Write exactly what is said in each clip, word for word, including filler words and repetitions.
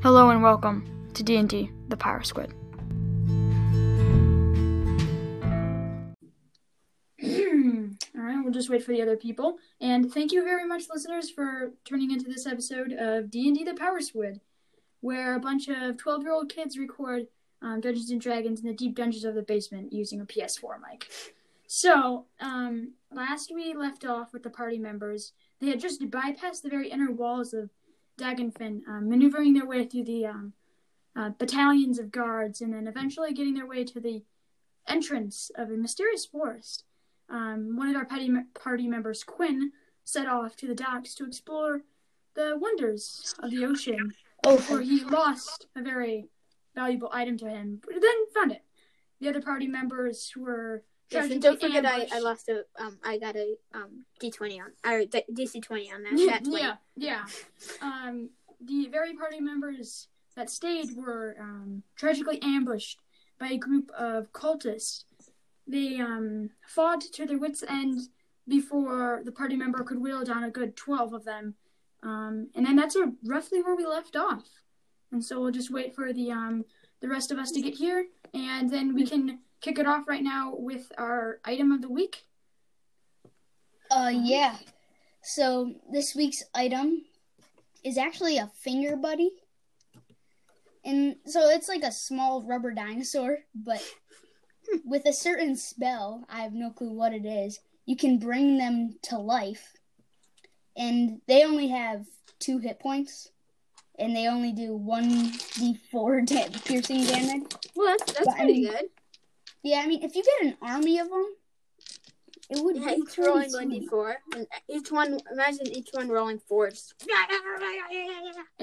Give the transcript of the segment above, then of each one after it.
Hello and welcome to D and D The Power Squid. Alright, we'll just wait for the other people. And thank you very much, listeners, for tuning into this episode of D and D The Power Squid, where a bunch of twelve-year-old kids record um, Dungeons and Dragons in the deep dungeons of the basement using a P S four mic. So, um, last we left off with the party members, they had just bypassed the very inner walls of Dagenfin, um, maneuvering their way through the um, uh, battalions of guards, and then eventually getting their way to the entrance of a mysterious forest. Um, one of our party, me- party members, Quinn, set off to the docks to explore the wonders of the ocean, before he lost a very valuable item to him, but then found it. The other party members were... Yes, and don't forget I, I lost a, um, I got a, um, D twenty on, or D C twenty on that, that twenty. Yeah, yeah. Um, the very party members that stayed were, um, tragically ambushed by a group of cultists. They, um, fought to their wits' end before the party member could whittle down a good twelve of them. Um, and then that's a, roughly where we left off. And so we'll just wait for the, um, the rest of us to get here, and then we can... kick it off right now with our item of the week. Uh, yeah. So this week's item is actually a finger buddy. And so it's like a small rubber dinosaur, but with a certain spell, I have no clue what it is, you can bring them to life. And they only have two hit points. And they only do one d four da- piercing damage. Well, that's, that's but, pretty I mean, good. Yeah, I mean, if you get an army of them, it would yeah, be each rolling one d four. Each one, imagine each one rolling four. It's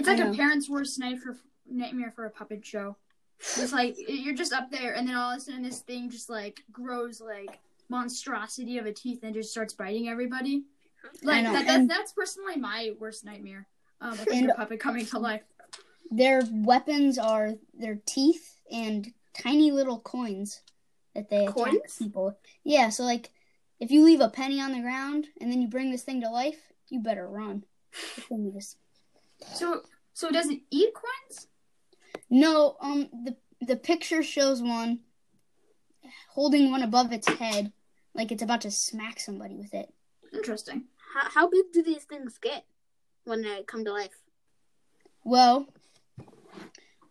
like a parent's worst nightmare nightmare for a puppet show. It's like you're just up there, and then all of a sudden, this thing just like grows like monstrosity of a teeth and just starts biting everybody. Like that, that's, that's personally my worst nightmare. Um, a finger puppet coming to life. Their weapons are their teeth and tiny little coins. That they attack coins? People. Yeah, so like, if you leave a penny on the ground and then you bring this thing to life, you better run. Just... So, so does it eat coins? No. Um, the the picture shows one holding one above its head, like it's about to smack somebody with it. Interesting. How how big do these things get when they come to life? Well,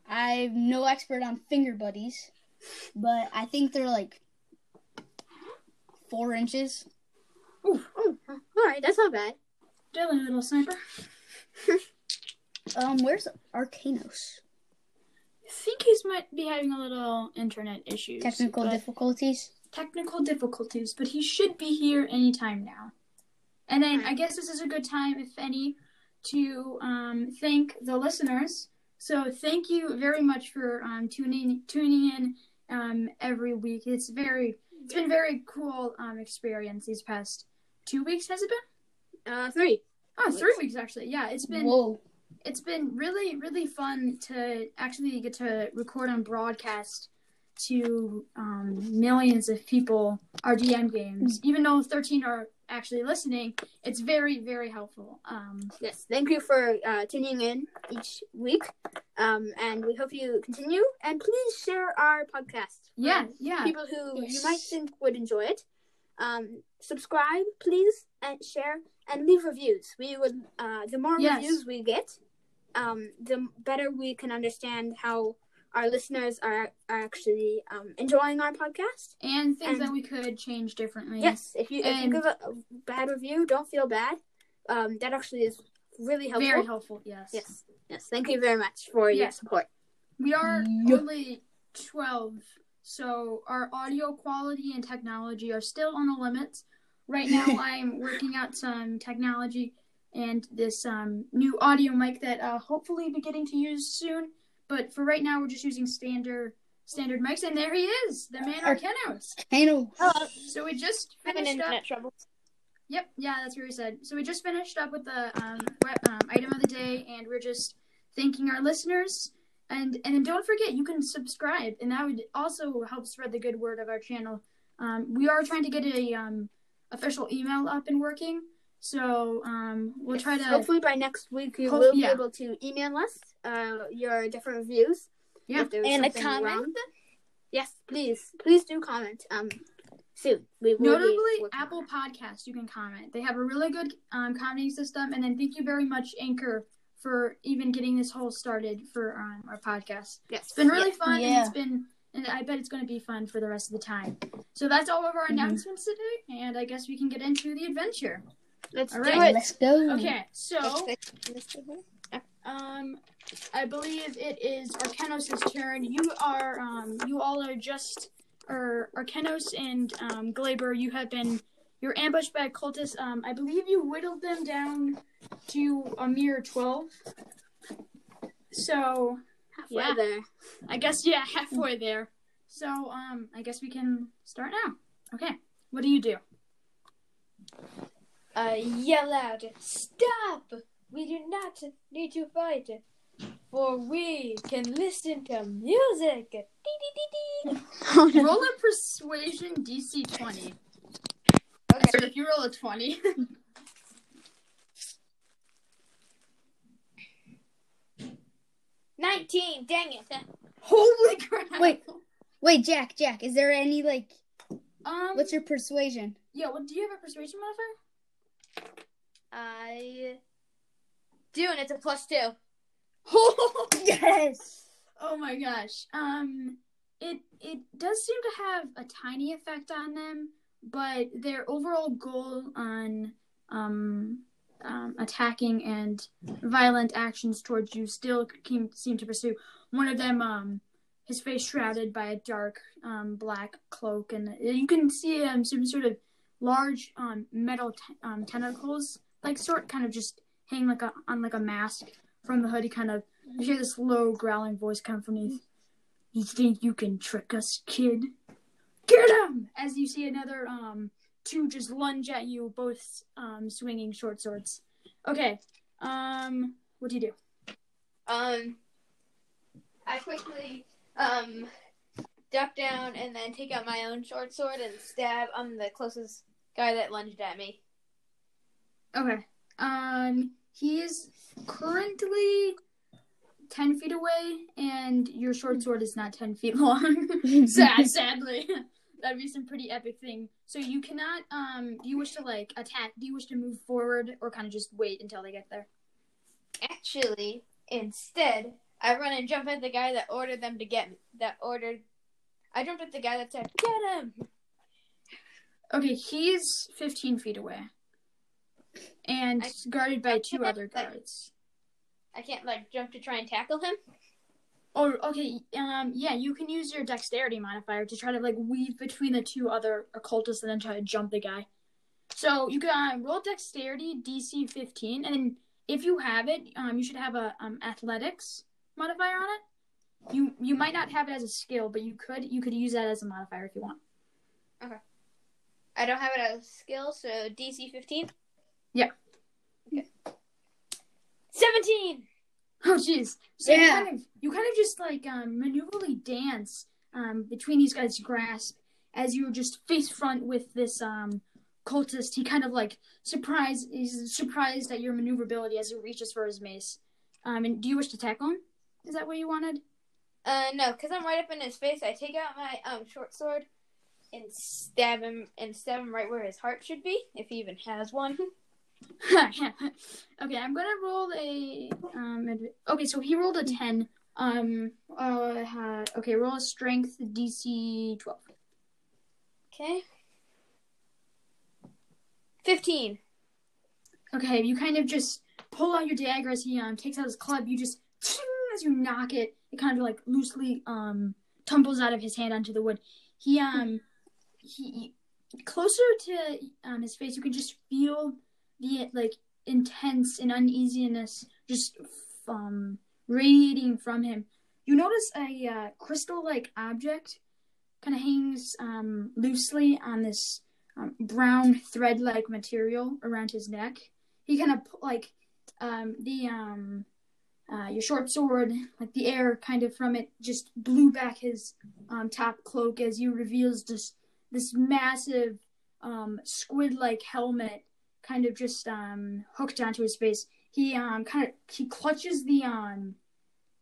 I'm no expert on finger buddies. But I think they're like four inches. Ooh, ooh. All right, that's not bad. Dilly little sniper. um, where's Arcanos? I think he's might be having a little internet issues. Technical difficulties. Technical difficulties, but he should be here any time now. And then right. I guess this is a good time, if any, to um thank the listeners. So thank you very much for um, tuning tuning in um, every week. It's very it's been very cool um, experience these past two weeks. Has it been? Uh, three. Oh, three weeks. weeks actually. Yeah, it's been. Whoa. It's been really really fun to actually get to record and broadcast to um, millions of people our D M games. Even though thirteen are actually listening, it's very, very helpful. Um, yes, thank you for uh, tuning in each week, um, and we hope you continue, and please share our podcast. Yeah, yeah. People who yes. you might think would enjoy it. Um, subscribe, please, and share, and leave reviews. We would, uh, the more yes. reviews we get, um, the better we can understand how our listeners are, are actually um, enjoying our podcast. And things and, that we could change differently. Yes, if you, if you give a, a bad review, don't feel bad. Um, that actually is really helpful. Very helpful, yes. Yes, yes. Thank you very much for yes. your support. We are yep. only twelve, so our audio quality and technology are still on the limits. Right now I'm working out some technology and this um, new audio mic that uh, hopefully we'll be getting to use soon. But for right now, we're just using standard standard mics, and there he is, the man Arcanos. Arcanos. Hello. So we just finished up. Internet trouble. Yep, yeah, that's what we said. So we just finished up with the um, web, um, item of the day, and we're just thanking our listeners. And and then don't forget, you can subscribe, and that would also help spread the good word of our channel. Um, we are trying to get a um official email up and working. So um, we'll yes. try to... Hopefully by next week you hope, will be yeah. able to email us uh, your different reviews. Yeah, and a comment. Wrong. Yes, please. Please do comment um, soon. We will Notably, Apple Podcasts, you can comment. They have a really good um, commenting system. And then thank you very much, Anchor, for even getting this whole started for um, our podcast. Yes. It's been really yeah. fun, yeah. and it's been... And I bet it's going to be fun for the rest of the time. So that's all of our announcements mm-hmm. today. And I guess we can get into the adventure. Let's all do right. it. Let's go. Okay, so let's, let's um, I believe it is Arcanos' turn. You are, um, you all are just, or er, Arcanos and um, Glaber, you have been, you're ambushed by cultists. Um, I believe you whittled them down to a mere twelve. So... Halfway yeah. there. I guess, yeah, halfway there. So, um, I guess we can start now. Okay. What do you do? I yell out, "Stop! We do not need to fight, for we can listen to music." Dee, dee, dee, dee. Oh, no. Roll a persuasion D C twenty. Okay. So if you roll a twenty... nineteen, dang it. Holy crap. Wait, wait, Jack, Jack, is there any, like, um, what's your persuasion? Yeah, what, do you have a persuasion modifier? I do, and it's a plus two. Oh, yes. Oh, my gosh. Um, it, it does seem to have a tiny effect on them, but their overall goal on, um... Um, attacking and violent actions towards you still came, seem to pursue. One of them, um, his face shrouded by a dark um, black cloak, and you can see um, some sort of large um, metal te- um, tentacles, like sort kind of just hang like a, on like a mask from the hoodie. Kind of you hear this low growling voice come from beneath. "You think you can trick us, kid? Get him!" As you see another um. two just lunge at you, both um, swinging short swords. Okay, um, what do you do? Um, I quickly um duck down and then take out my own short sword and stab um the closest guy that lunged at me. Okay, um, he is currently ten feet away, and your short sword is not ten feet long. Sad, sadly. That'd be some pretty epic thing. So you cannot, um, do you wish to, like, attack? Do you wish to move forward or kind of just wait until they get there? Actually, instead, I run and jump at the guy that ordered them to get me. That ordered... I jumped at the guy that said, "Get him!" Okay, he's fifteen feet away. And I, guarded by two other guards. Like, I can't, like, jump to try and tackle him? Oh, okay, um, yeah, you can use your dexterity modifier to try to, like, weave between the two other occultists and then try to jump the guy. So, you can uh, roll dexterity, D C fifteen, and then if you have it, um, you should have a, um, athletics modifier on it. You you might not have it as a skill, but you could, you could use that as a modifier if you want. Okay. I don't have it as a skill, so D C fifteen? Yeah. Okay. seventeen! Oh, jeez. So yeah. you, kind of, you kind of just, like, um, maneuverably dance um, between these guys' grasp as you were just face-front with this um, cultist. He kind of, like, surprised, he's surprised at your maneuverability as he reaches for his mace. Um, and do you wish to tackle him? Is that what you wanted? Uh, no, because I'm right up in his face. I take out my um, short sword and stab him and stab him right where his heart should be, if he even has one. Okay, I'm gonna roll a um. Adv- okay, so he rolled a ten. Um. Uh. Okay, roll a strength D C twelve. Okay. Fifteen. Okay, you kind of just pull out your dagger as he um takes out his club. You just as you knock it, it kind of like loosely um tumbles out of his hand onto the wood. He um he closer to um his face, you can just feel the, like, intense and uneasiness just, um, radiating from him. You notice a uh, crystal-like object kind of hangs um, loosely on this um, brown thread-like material around his neck. He kind of, like, um, the, um, uh, your short sword, like, the air kind of from it just blew back his um, top cloak as he reveals just this massive um, squid-like helmet kind of just um, hooked onto his face. He um, kind of he clutches the um,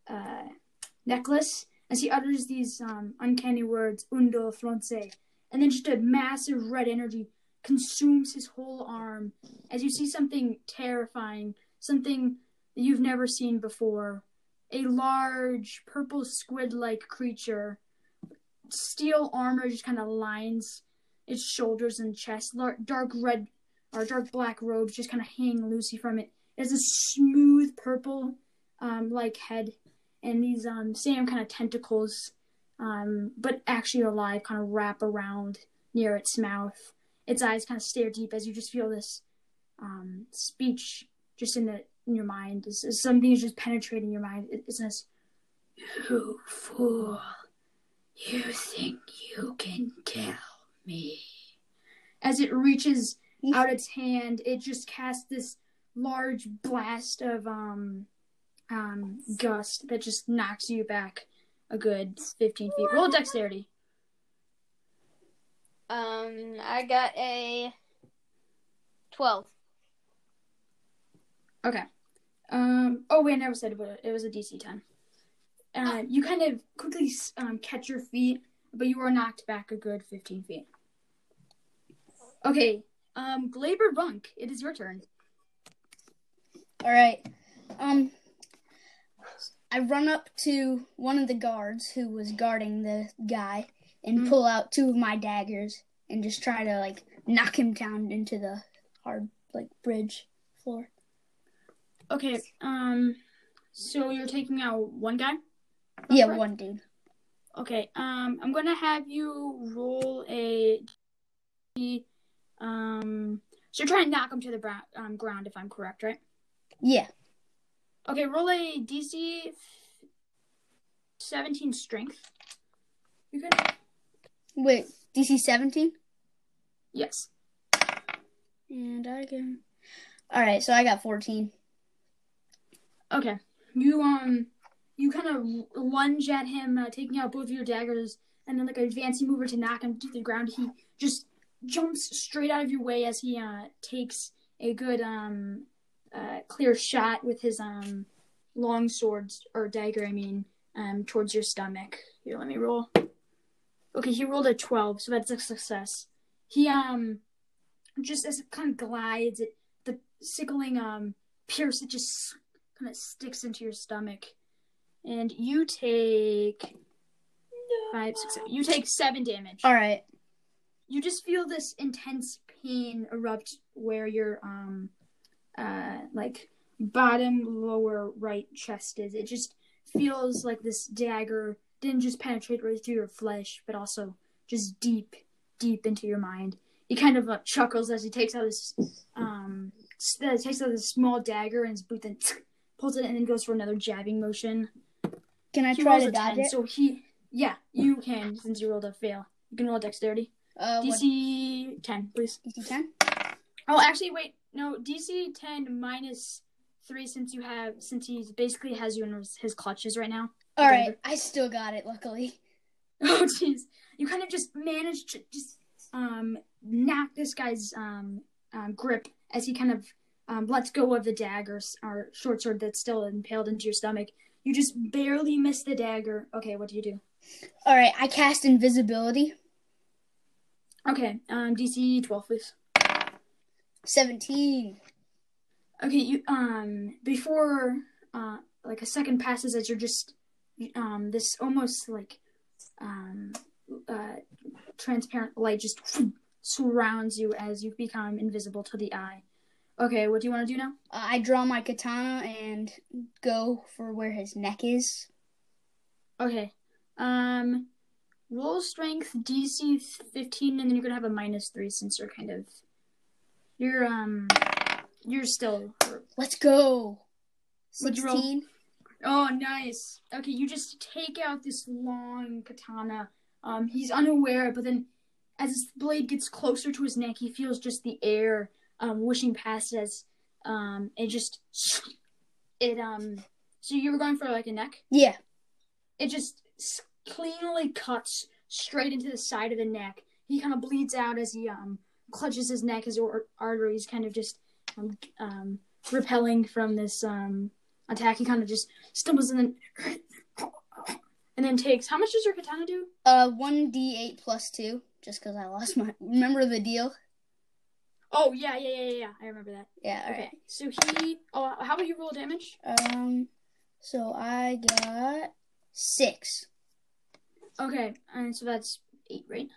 uh, necklace as he utters these um, uncanny words, "Undo Fronce," and then just a massive red energy consumes his whole arm as you see something terrifying, something that you've never seen before. A large purple squid-like creature, steel armor just kind of lines its shoulders and chest. Lar- dark red or dark black robes just kind of hang loosely from it. It has a smooth purple um, like head and these um, same kind of tentacles, um, but actually alive, kind of wrap around near its mouth. Its eyes kind of stare deep as you just feel this um, speech just in the in your mind. It's, it's something is just penetrating your mind. It, it says, "You fool. You think you can tell me." As it reaches out its hand, it just casts this large blast of um, um, gust that just knocks you back a good fifteen feet. Roll dexterity. Um, I got a twelve. Okay. Um, oh, wait, I never said it. It was a D C ten. Uh, you kind of quickly um, catch your feet, but you are knocked back a good fifteen feet. Okay. Um, Glaber Bunk, it is your turn. All right. Um, I run up to one of the guards who was guarding the guy and mm-hmm. pull out two of my daggers and just try to, like, knock him down into the hard, like, bridge floor. Okay, um, so you're taking out one guy? Yeah, correct? One dude. Okay, um, I'm going to have you roll a, um, so you're trying to knock him to the bra- um, ground, if I'm correct, right? Yeah. Okay, roll a D C seventeen strength. You good? Wait, D C seventeen? Yes. And I can... Alright, so I got fourteen. Okay, you um, you kind of lunge at him, uh, taking out both of your daggers, and then like an advancing mover to knock him to the ground. He just jumps straight out of your way as he uh takes a good um, uh, clear shot with his um, long sword or dagger. I mean, um, towards your stomach. Here, let me roll. Okay, he rolled a twelve, so that's a success. He um, just as it kind of glides, it the sickling um pierce it just. And it sticks into your stomach, and you take five, six, seven. You take seven damage. All right. You just feel this intense pain erupt where your um, uh, like bottom lower right chest is. It just feels like this dagger didn't just penetrate right through your flesh, but also just deep, deep into your mind. He kind of uh, chuckles as he takes out this um, takes out this small dagger in his boot and. Pulls it and then goes for another jabbing motion. Can I he try to dodge ten, it? So he, yeah, you can, since you rolled a fail. You can roll dexterity. Uh, D C what? ten, please. D C ten? Oh, actually, wait. No, D C ten minus three since you have, since he basically has you in his clutches right now. All right, Denver. I still got it, luckily. Oh, jeez. You kind of just managed to just um knock this guy's um, um grip as he kind of Um, lets go of the dagger or short sword that's still impaled into your stomach. You just barely miss the dagger. Okay, what do you do? All right, I cast invisibility. Okay, um, D C twelve, please. seventeen. Okay, you um before uh like a second passes as you're just um this almost like um uh transparent light just surrounds you as you become invisible to the eye. Okay, what do you want to do now? Uh, I draw my katana and go for where his neck is. Okay. Um, roll strength D C fifteen, and then you're gonna have a minus three since you're kind of you're um you're still. Hurt. Let's go. Sixteen. Oh, nice. Okay, you just take out this long katana. Um, he's unaware, but then as his blade gets closer to his neck, he feels just the air. Um, wishing past as um, it just it um. So you were going for like a neck? Yeah. It just cleanly cuts straight into the side of the neck. He kind of bleeds out as he um clutches his neck, his or- arteries kind of just um, um, repelling from this um, attack. He kind of just stumbles and then and then takes. How much does your katana do? Uh, one d eight plus two. Just because I lost my. Remember the deal? Oh yeah, yeah, yeah, yeah. I remember that. Yeah. Okay. Right. So he. Oh, how about you roll damage? Um. So I got six. Okay, and so that's eight, right?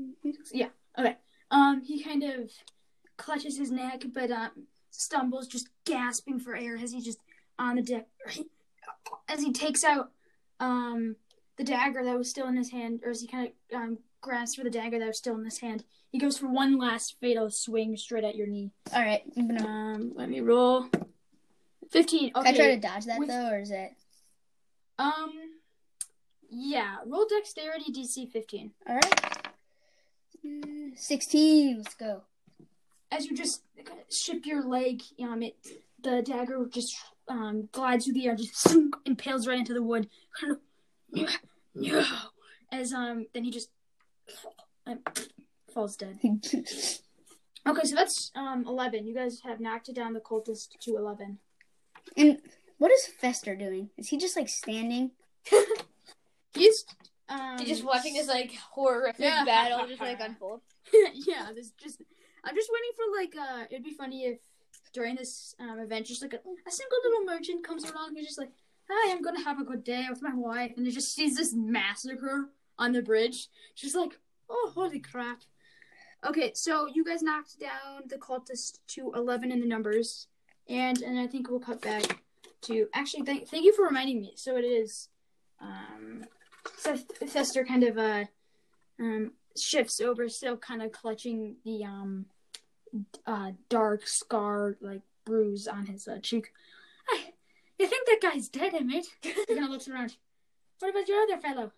Mm-hmm. Yeah. Okay. Um, he kind of clutches his neck, but um, stumbles, just gasping for air as he just on the deck, as he takes out um the dagger that was still in his hand, or as he kind of um grasps for the dagger that was still in his hand. He goes for one last fatal swing straight at your knee. All right. I'm gonna... Um, let me roll. Fifteen. Okay. Can I try to dodge that With... though, or is it? Um. Yeah, roll dexterity D C fifteen. All right. sixteen, let's go. As you just ship your leg, um, it, the dagger just um, glides through the air, just impales right into the wood. As um, then he just um, falls dead. Okay, so that's um eleven. You guys have knocked it down the cultist to eleven. And what is Fester doing? Is he just like standing? He's um, He's just watching this like horrific yeah. battle just like unfold. Yeah, this just I'm just waiting for like uh it'd be funny if during this um event just like a, a single little merchant comes along who's just like, hi, I'm gonna have a good day with my wife, and he just sees this massacre on the bridge. She's like, oh holy crap. Okay, so you guys knocked down the cultist to eleven in the numbers. And and I think we'll cut back to actually thank thank you for reminding me. So it is um Fester kind of uh, um, shifts over, still kind of clutching the um, uh, dark scar, like, bruise on his uh, cheek. Hey, you think that guy's dead, eh, mate? He kind of looks around. What about your other fellow?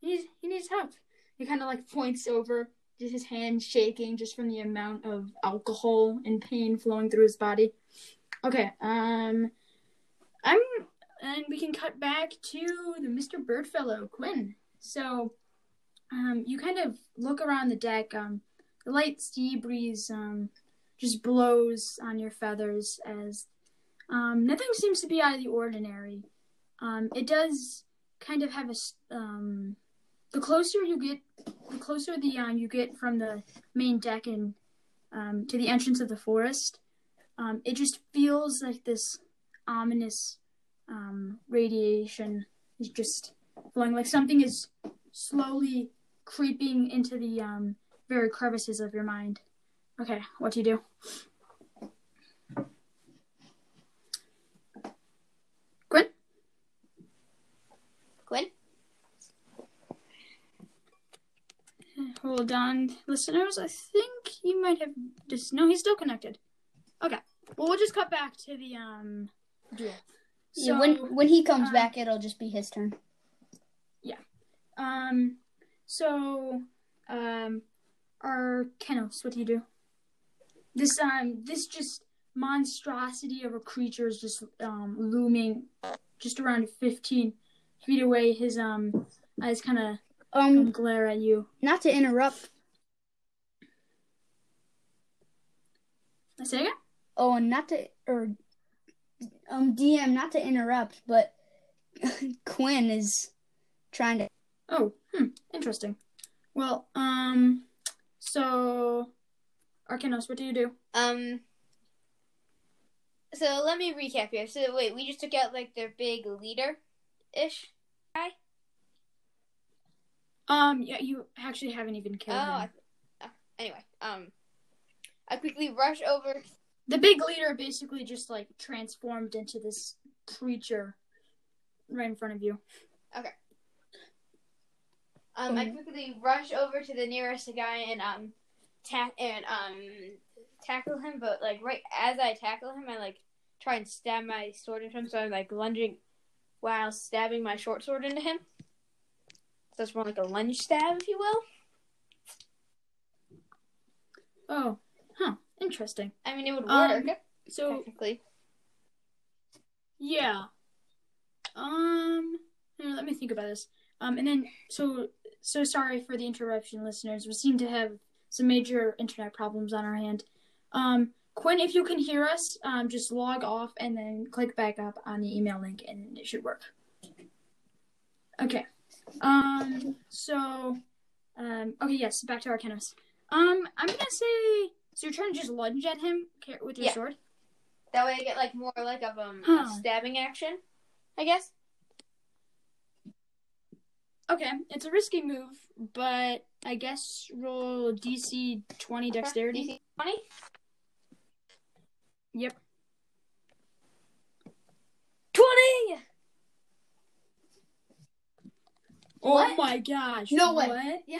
He needs, he needs help. He kind of, like, points over, just his hand shaking just from the amount of alcohol and pain flowing through his body. Okay, um, I'm... And we can cut back to the Mister Birdfellow, Quinn. So, um, you kind of look around the deck. Um, the light sea breeze um, just blows on your feathers as um, nothing seems to be out of the ordinary. Um, it does kind of have a... Um, the closer you get, the closer the um, you get from the main deck and um, to the entrance of the forest, um, it just feels like this ominous... Um, radiation is just flowing, like something is slowly creeping into the um, very crevices of your mind. Okay, what do you do? Quinn? Quinn? Hold on, listeners. I think he might have just... No, he's still connected. Okay, well, we'll just cut back to the um, duel. So, yeah, when when he comes um, back, it'll just be his turn. Yeah. Um. So, um, Arcanos, what do you do? This um, this just monstrosity of a creature is just um looming, just around fifteen feet away. His um eyes kind of um, um glare at you. Not to interrupt. I say again. Oh, not to or. Um, D M, not to interrupt, but Quinn is trying to... Oh, hmm, interesting. Well, um, so, Arcanos, what do you do? Um, so let me recap here. So, wait, we just took out, like, their big leader-ish guy? Um, yeah, you actually haven't even killed oh, him. I, oh, anyway, um, I quickly rush over... The big leader basically just, like, transformed into this creature right in front of you. Okay. Um, mm-hmm. I quickly rush over to the nearest guy and, um, ta- and um, tackle him, but, like, right as I tackle him, I, like, try and stab my sword into him, so I'm, like, lunging while stabbing my short sword into him. So it's more like a lunge stab, if you will. Oh, huh. Interesting. I mean, it would work. Um, so technically, yeah. Um, here, let me think about this. Um, and then so so sorry for the interruption, listeners. We seem to have some major internet problems on our hand. Um, Quinn, if you can hear us, um, just log off and then click back up on the email link and it should work. Okay. Um, so, um, okay, yes, back to Arcanos. Um, I'm going to say, so you're trying to just lunge at him with your yeah. sword? That way I get, like, more, like, of um, huh. a stabbing action, I guess. Okay, it's a risky move, but I guess roll D C twenty dexterity. Okay. D C twenty? Yep. twenty! What? Oh my gosh. No what? way. Yeah.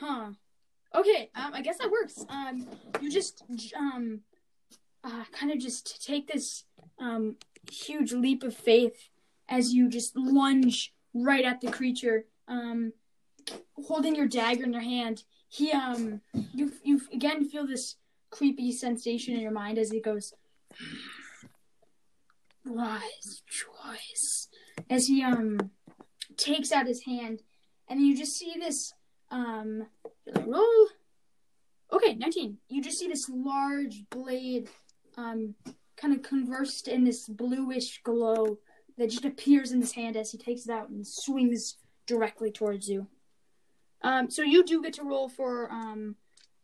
Huh. Okay, um, I guess that works. Um, you just, um, uh, kind of just take this, um, huge leap of faith as you just lunge right at the creature, um, holding your dagger in your hand. He, um, you, you again feel this creepy sensation in your mind as he goes, wise choice, as he, um, takes out his hand, and you just see this, um, roll. Okay, nineteen. You just see this large blade, um, kind of conversed in this bluish glow that just appears in his hand as he takes it out and swings directly towards you. Um, so you do get to roll for, um,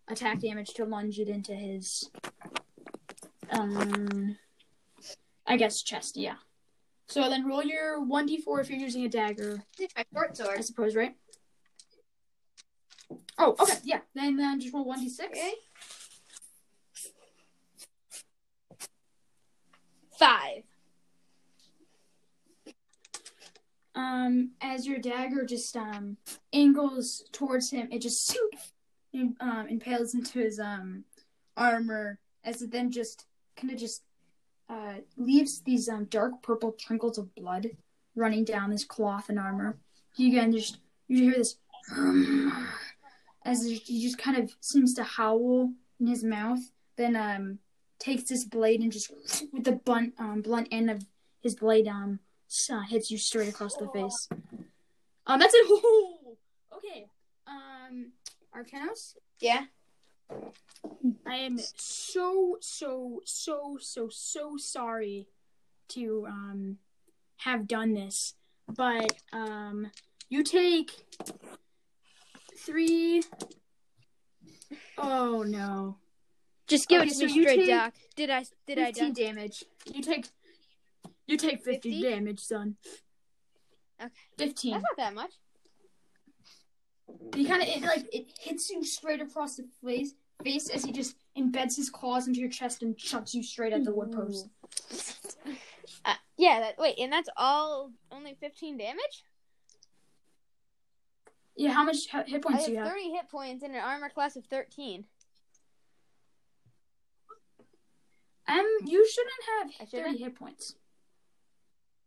attack damage to lunge it into his, um, I guess chest, yeah. So then roll your one d four if you're using a dagger. My short sword. I suppose, right? Oh, okay, yeah. Then uh, just roll one d six. Okay. Five. Um, as your dagger just um angles towards him, it just um impales into his um armor, as it then just kind of just uh leaves these um dark purple trickles of blood running down this cloth and armor. You again just you hear this as he just kind of seems to howl in his mouth, then um takes this blade and just with the blunt, um, blunt end of his blade um uh, hits you straight across the face. Um, that's it. Ooh. Okay. Um, Arcanos? Yeah. I am so so so so so sorry to um have done this, but um you take three. Oh no. Just give okay, it to so me straight, Doc. Did I? Did I? Fifteen damage. You take. You take fifty, fifty damage, son. Okay. Fifteen. That's not that much. You kind of like it hits you straight across the face, face as he just embeds his claws into your chest and chucks you straight at the wood post. Uh, yeah. That, wait, and that's all? Only fifteen damage? Yeah. How much hit points do you have? I have thirty hit points in an armor class of thirteen. Um, you shouldn't have shouldn't? thirty hit points.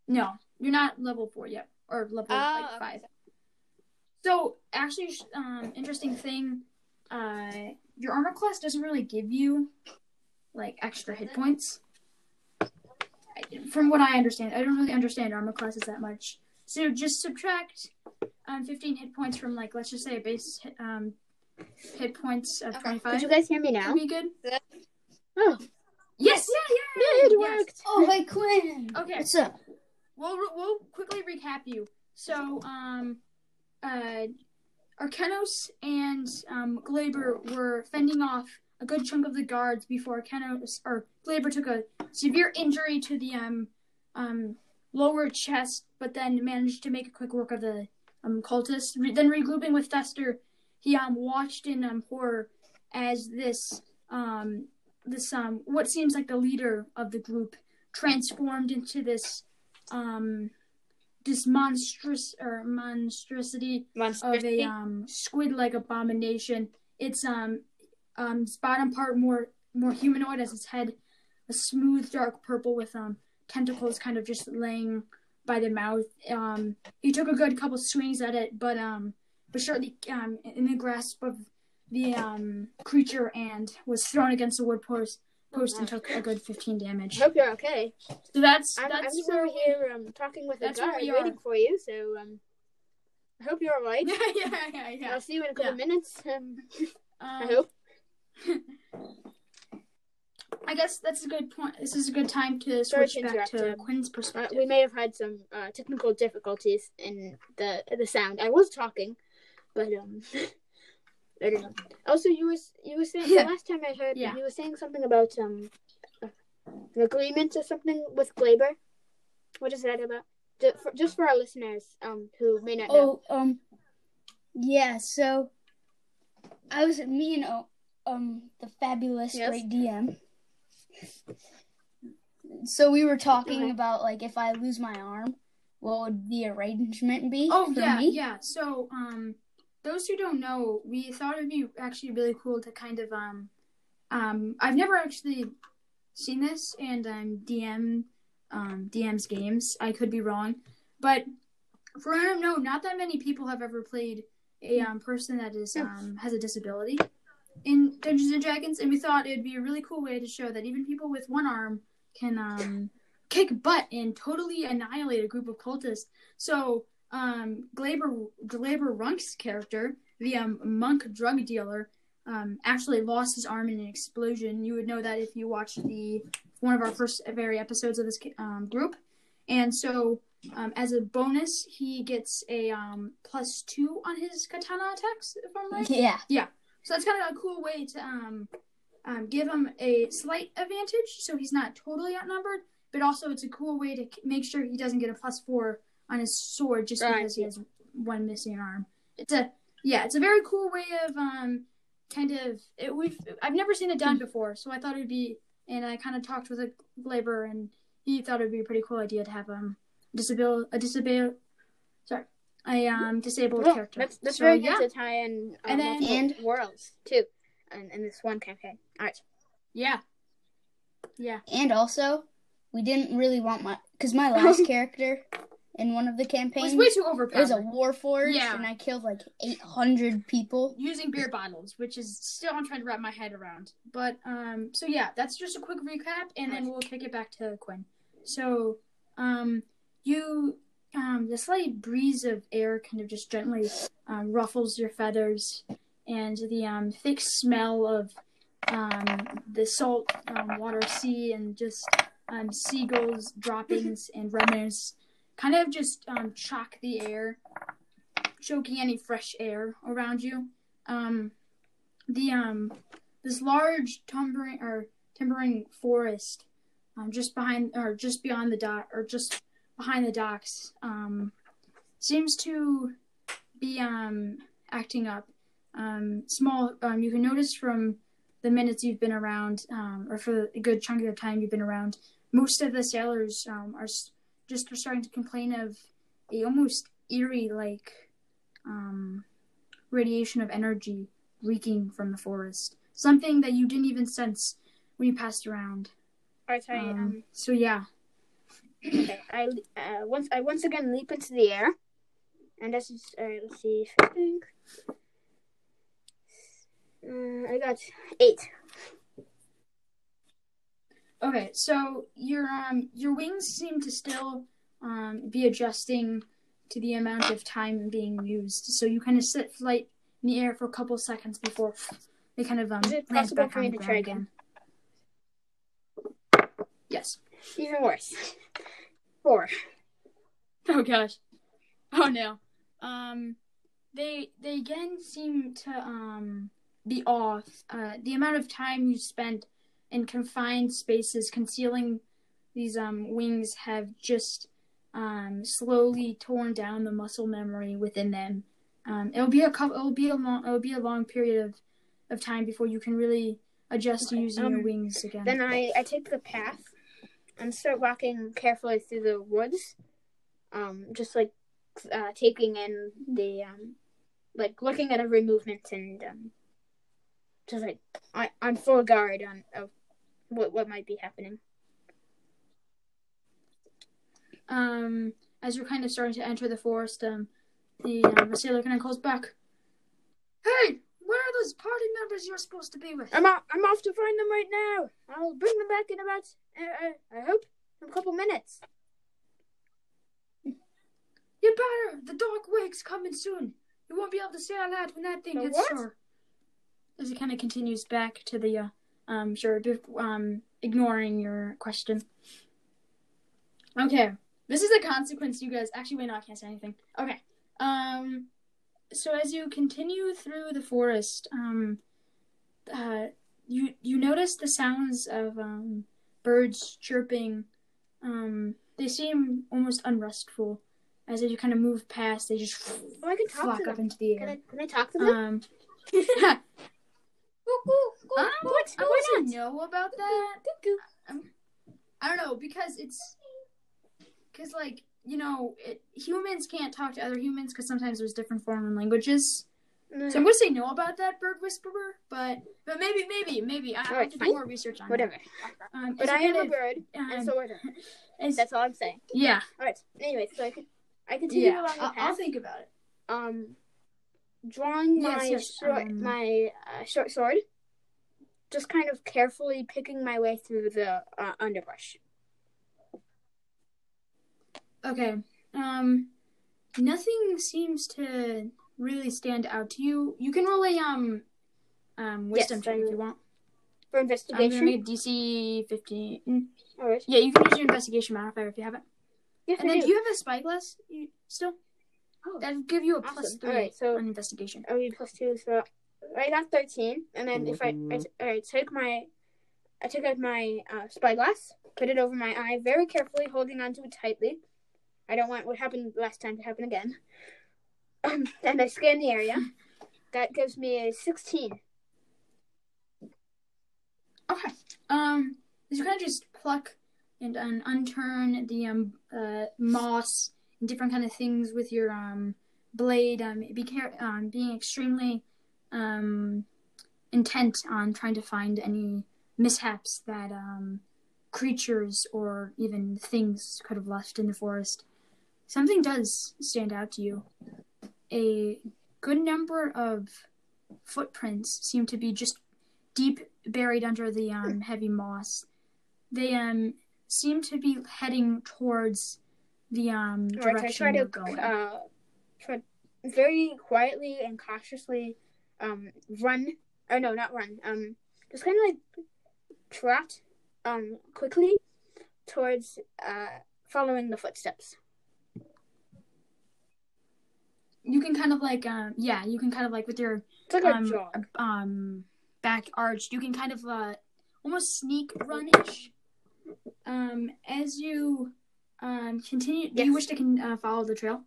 No, you're not level four yet, or level oh, like five. Okay. So actually, um, interesting thing, uh, your armor class doesn't really give you like extra hit points. From what I understand, I don't really understand armor classes that much. So just subtract um fifteen hit points from like let's just say a base hit, um hit points of okay. twenty-five. Did you guys hear me now? That'd be good. Oh. Yes! Yeah, yeah, yeah! It yes. worked! Oh, hey, Quinn! Okay. What's up? We'll, we'll quickly recap you. So, um, uh, Arcanos and, um, Glaber were fending off a good chunk of the guards before Arcanos, or Glaber took a severe injury to the, um, um, lower chest, but then managed to make a quick work of the, um, cultists. Re- then regrouping with Fester, he, um, watched in, um, horror as this, um, This um, what seems like the leader of the group transformed into this um, this monstrous or monstrosity Monster- of a um squid-like abomination. Its um um its bottom part more more humanoid as its head, a smooth dark purple with um tentacles kind of just laying by the mouth. Um, he took a good couple swings at it, but um, but shortly um in the grasp of the um creature and was thrown against the wood post, post oh, and took a good fifteen damage. Hope you're okay. So that's I'm, that's I'm where here um talking with a guard waiting for you. So um I hope you're alright. yeah, yeah, yeah. I'll see you in a couple yeah. of minutes. Um, um, I hope. I guess that's a good point. This is a good time to switch Sorry back to Quinn's perspective. Uh, we may have had some uh, technical difficulties in the the sound. I was talking, but um, I don't know. Also, you was you were saying yeah. the last time I heard yeah. you were saying something about um an agreement or something with Glaber. What is that about? Just for, just for our listeners um who may not know. Oh um, yeah. So I was me and oh, um the fabulous yes. great D M. So we were talking okay. about, like, if I lose my arm, what would the arrangement be? Oh, for yeah, me? yeah. So, um, those who don't know, we thought it would be actually really cool to kind of, um, um, I've never actually seen this, and um, D M, um, D M's games. I could be wrong, but for I don't know, not that many people have ever played a um, person that is um has a disability in Dungeons and Dragons, and we thought it'd be a really cool way to show that even people with one arm can um, kick butt and totally annihilate a group of cultists. So, um, Glaber Glaber Runk's character, the um, monk drug dealer, um, actually lost his arm in an explosion. You would know that if you watched the one of our first very episodes of this um, group. And so, um, as a bonus, he gets a um, plus two on his katana attacks. If I'm right, yeah, yeah. So that's kind of a cool way to um, um, give him a slight advantage, so he's not totally outnumbered. But also, it's a cool way to make sure he doesn't get a plus four on his sword just right. because he has one missing arm. It's a yeah, it's a very cool way of um, kind of it, we've I've never seen it done before, so I thought it'd be. And I kind of talked with a laborer, and he thought it'd be a pretty cool idea to have um disabil a disabil sorry. I um disabled well, character. That's, that's so, very yeah. good to tie in um, and then, and worlds too, and in this one campaign. All right. Yeah. Yeah. And also, we didn't really want my because my last character in one of the campaigns was way too overpowered. It was a warforged, yeah. and I killed like eight hundred people using beer bottles, which is still I'm trying to wrap my head around. But um, so yeah, that's just a quick recap, and then we'll kick it back to Quinn. So um, you. Um, the slight breeze of air kind of just gently um, ruffles your feathers, and the um, thick smell of um, the salt um, water sea and just um, seagulls, droppings, and remnants kind of just um, chock the air, choking any fresh air around you. Um, the um, this large tumbering or timbering forest um, just behind or just beyond the dot or just behind the docks, um, seems to be, um, acting up, um, small, um, you can notice from the minutes you've been around, um, or for a good chunk of time you've been around, most of the sailors, um, are just are starting to complain of a almost eerie, like, um, radiation of energy leaking from the forest, something that you didn't even sense when you passed around. I tell you, um, um... so yeah. Okay, I uh, once I once again leap into the air, and that's just, all right, let's see if I think. Uh, I got eight. Okay, so your um your wings seem to still um be adjusting to the amount of time being used. So you kind of sit flight in the air for a couple seconds before they kind of um. Is it possible for me to try again? Yes. Even worse. Four. Oh gosh. Oh no. Um, they they again seem to um be off. Uh, the amount of time you spent in confined spaces concealing these um wings have just um slowly torn down the muscle memory within them. Um, it'll be a couple. It'll be a long. It'll be a long period of, of time before you can really adjust okay. to using um, your wings again. Then I, I take the path. And start walking carefully through the woods, um, just like uh, taking in the, um, like looking at every movement and um, just like I, on full guard on of what what might be happening. Um, as you're kind of starting to enter the forest, um, the um, sailor kind of calls back. Hey, where are those party members you're supposed to be with? I'm off, I'm off to find them right now. I'll bring them back in about, uh, uh, I hope, in a couple minutes. You better. The dark wake's coming soon. You won't be able to say out loud when that thing the hits what? shore. As it kind of continues back to the, uh, um, sure, um, ignoring your question. Okay. This is a consequence you guys... Actually, wait, no, I can't say anything. Okay. Um, so as you continue through the forest, um, uh, you, you notice the sounds of, um, birds chirping. Um, they seem almost unrestful. As you kind of move past, they just oh, I can talk flock to them. up into the air. Can I, can I talk to them? Um, go, go, go, I don't, what's I going on? know about that. Um, I don't know, because it's... Because, like, you know, it, humans can't talk to other humans because sometimes there's different foreign languages. Mm. So I'm going to say no about that bird whisperer, but but maybe, maybe, maybe. I, right, I have to fine. do more research on Whatever. it. Whatever. Um, but I am a bird, um, and so are they. That's all I'm saying. Yeah. All right. Anyway, so I could... I continue yeah, along the path. I'll think about it. Um, drawing yes, my yes, short, um, my uh, short sword, just kind of carefully picking my way through the uh, underbrush. Okay. Um, nothing seems to really stand out to you. You can roll a um, um, wisdom yes, check if you want for investigation. I'm gonna make a D C fifteen. All right. Yeah, you can use your investigation modifier if you have it. Yes, and I then do. do you have a spyglass still? Oh, that'll give you a awesome. plus three all right, so on investigation. I need plus two, so I got thirteen. And then mm-hmm. if I, I, t- I take my, I took out my uh, spyglass, put it over my eye very carefully, holding onto it tightly. I don't want what happened last time to happen again. Um, and I scan the area. That gives me a sixteen. Okay. Um, you kind of just pluck. And um, unturn the um, uh, moss and different kind of things with your um, blade. Um, be care- um, being extremely um, intent on trying to find any mishaps that um, creatures or even things could have left in the forest. Something does stand out to you. A good number of footprints seem to be just deep buried under the um, heavy moss. They um. seem to be heading towards the um, direction right, I try you're to, going. Uh, try very quietly and cautiously um, run, or no, not run, um, just kind of like trot um, quickly towards uh, following the footsteps. You can kind of like, um, yeah, you can kind of like with your it's like um, a jog. um back arched, you can kind of uh, almost sneak run-ish. Um, as you, um, continue, yes. do you wish to con- uh, follow the trail?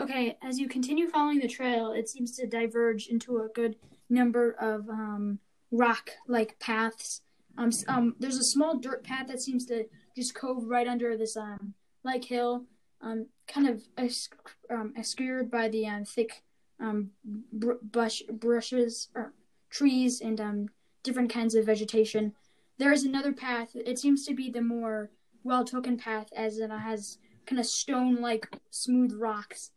Okay, as you continue following the trail, it seems to diverge into a good number of, um, rock-like paths. Um, um, there's a small dirt path that seems to just cove right under this, um, like hill, um, kind of esc- um, obscured by the, um, thick, um, br- bush- brushes, or trees, and, um, different kinds of vegetation. There is another path. It seems to be the more well-taken path, as it has kind of stone-like, smooth rocks,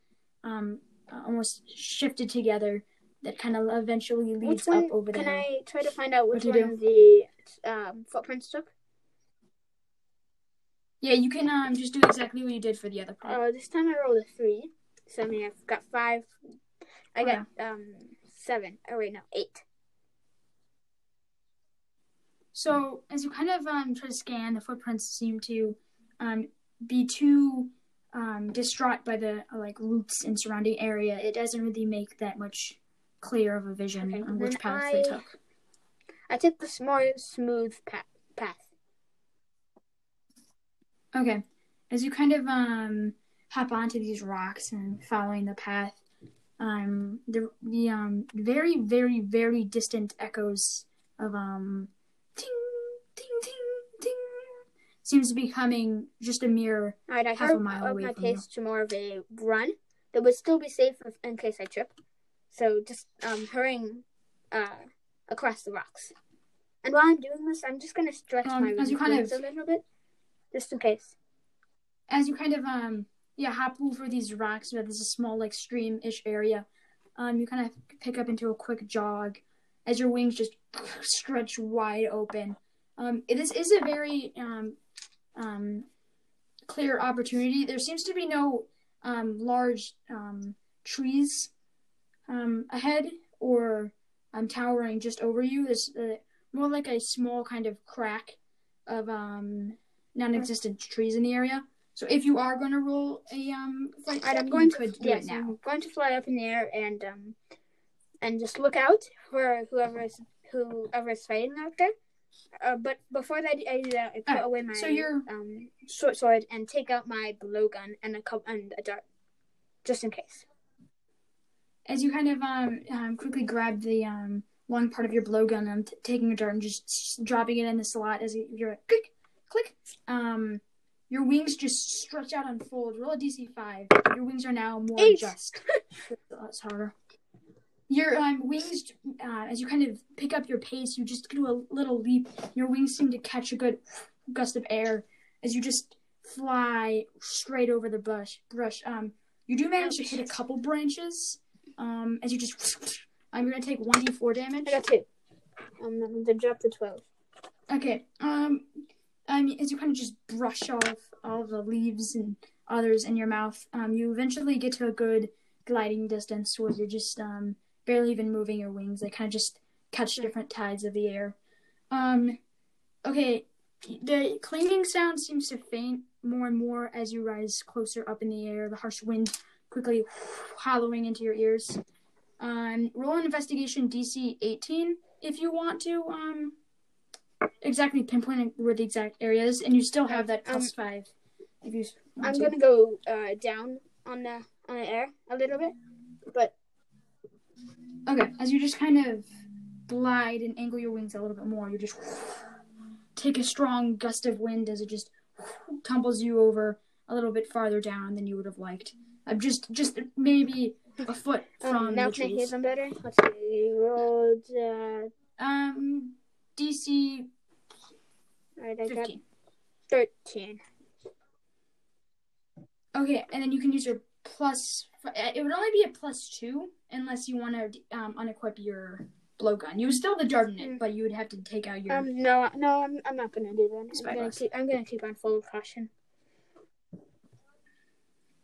um, almost shifted together. That kind of eventually leads one, up over there. Can the, I try to find out which one the um, footprints took? Yeah, you can um, just do exactly what you did for the other part. Oh, uh, this time I rolled a three, so I mean I've got five. I okay. got um seven. Oh wait, no, eight. So, as you kind of um, try to scan, the footprints seem to um, be too um, distraught by the uh, like roots and surrounding area. It doesn't really make that much clear of a vision okay, on which path I, they took. I took the more smooth path. path. Okay. As you kind of um, hop onto these rocks and following the path, um, the, the um, very, very, very distant echoes of... Um, seems to be coming just a mere All right, I half a mile away my from pace you. to more of a run that would still be safe if, in case I trip. So just um, hurrying uh, across the rocks. And while I'm doing this, I'm just going to stretch um, my legs kind of, a little bit, just in case. As you kind of um yeah hop over these rocks, where there's a small like stream-ish area, um you kind of pick up into a quick jog as your wings just stretch wide open. Um, this is a very um. um clear opportunity. There seems to be no um, large um, trees um, ahead, or um, towering just over you. It's uh, more like a small kind of crack of um, non-existent trees in the area. So if you are going to roll a um, flight check, I'm going to do yes, it now. I'm going to fly up in the air and um, and just look out for whoever is whoever is fighting out there. Uh, but before that, I do that. I put oh, away my so um, short sword and take out my blowgun and a cup and a dart, just in case. As you kind of um, um quickly grab the um one part of your blowgun and t- taking a dart and just dropping it in the slot, as you're click click um your wings just stretch out and fold. Roll a D C five. Your wings are now more Eight. Just. That's harder. Your um, wings, uh, as you kind of pick up your pace, you just do a little leap. Your wings seem to catch a good gust of air as you just fly straight over the bush. brush. Um, you do manage to hit a couple branches. Um, as you just, I'm going to take one d four damage. I got two. I'm going to drop to twelve. Okay. Um, I mean, as you kind of just brush off all the leaves and others in your mouth, um, you eventually get to a good gliding distance where you're just um. barely even moving your wings. They kind of just catch different tides of the air. Um, okay, the clanging sound seems to faint more and more as you rise closer up in the air, the harsh wind quickly hollowing into your ears. Um, roll an investigation D C eighteen if you want to um, exactly pinpoint where the exact area is, and you still have that plus um, five. If you want I'm to. Gonna go uh, down on the on the air a little bit, but. Okay, as you just kind of glide and angle your wings a little bit more, you just take a strong gust of wind as it just tumbles you over a little bit farther down than you would have liked. I'm just, just maybe a foot from um, now the trees. Now can I hear them better? Let's see, rolled, uh... Um, D C... Alright, I got thirteen. Okay, and then you can use your plus... It would only be a plus two unless you want to um, unequip your blowgun. You would still have the dart in it, but you would have to take out your... Um, no, no, I'm, I'm not going to do that. Spy I'm going to keep, I'm gonna keep on full caution.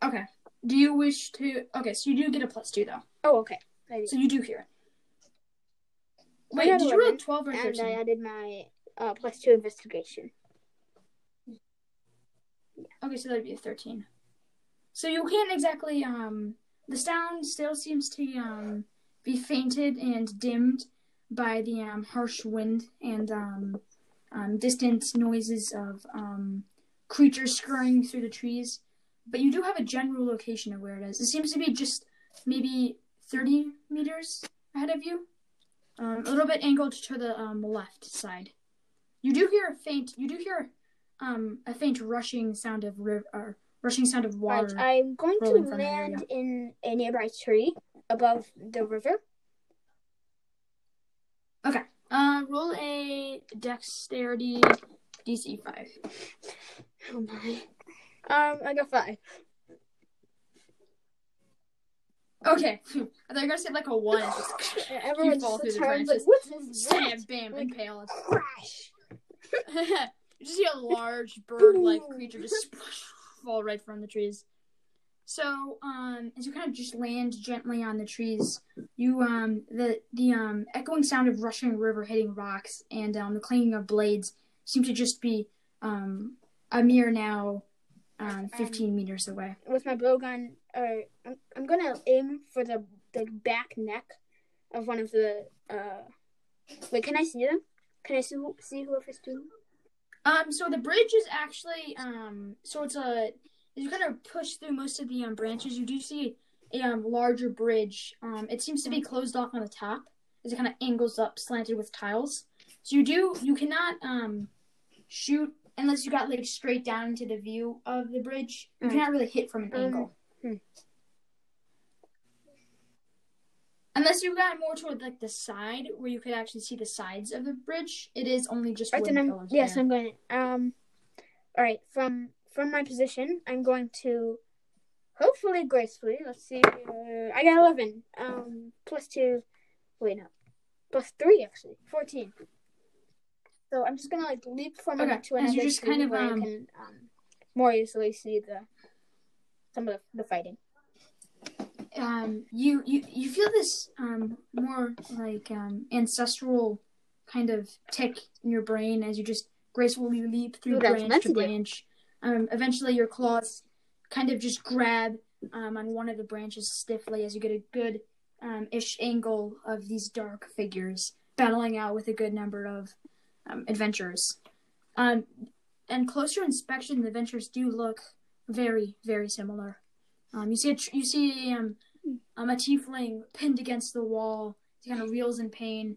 Okay. Do you wish to... Okay, so you do get a plus two, though. Oh, okay. So you do hear it. Wait, did you roll twelve or thirteen? And I added my uh, plus two investigation. Okay, so that would be a thirteen. So you can't exactly, um, the sound still seems to, um, be fainted and dimmed by the, um, harsh wind and, um, um, distant noises of, um, creatures scurrying through the trees. But you do have a general location of where it is. It seems to be just maybe thirty meters ahead of you. Um, a little bit angled to the, um, left side. You do hear a faint, you do hear, um, a faint rushing sound of river, or, rushing sound of water. Right, I'm going to land in a nearby tree above the river. Okay. Uh, roll a dexterity D C five. Oh my. Um, I got five. Okay. I thought you were going to say like a one. Everyone falls through the branches. Like, slam, bam, like, impale. Crash. You just see a large bird-like creature just splash. Fall right from the trees. So, um, as you kind of just land gently on the trees, you, um, the, the, um, echoing sound of rushing river hitting rocks and, um, the clanging of blades seem to just be, um, a mere now, um, fifteen um, meters away. With my blowgun, uh, I'm, I'm gonna aim for the, the back neck of one of the, uh, wait, can I see them? Can I see, who, see whoever's doing? Um, so the bridge is actually, um, so it's a, you kind of push through most of the, um, branches. You do see a, um, larger bridge. Um, it seems to be closed off on the top, as it kind of angles up, slanted with tiles. So you do, you cannot, um, shoot unless you got, like, straight down into the view of the bridge. You mm. cannot really hit from an um, angle. Hmm. Unless you got more toward, like, the side, where you could actually see the sides of the bridge, it is only just right, one. Yes, there. I'm going to, um, all right, from from my position, I'm going to, hopefully gracefully, let's see, uh, I got eleven, um, plus two, wait, no, plus three, actually, fourteen. So I'm just going to, like, leap from okay. one to another, you just kind of, where um, I can um, more easily see the some of the fighting. Um, you, you, you feel this um, more like um, ancestral kind of tick in your brain as you just gracefully leap through Dude, branch to branch. Um, eventually, your claws kind of just grab um, on one of the branches stiffly as you get a good um, ish angle of these dark figures battling out with a good number of um, adventurers. Um, and closer inspection, the adventurers do look very, very similar. Um, you see, a tr- you see um, um, a tiefling pinned against the wall. He kind of reels in pain.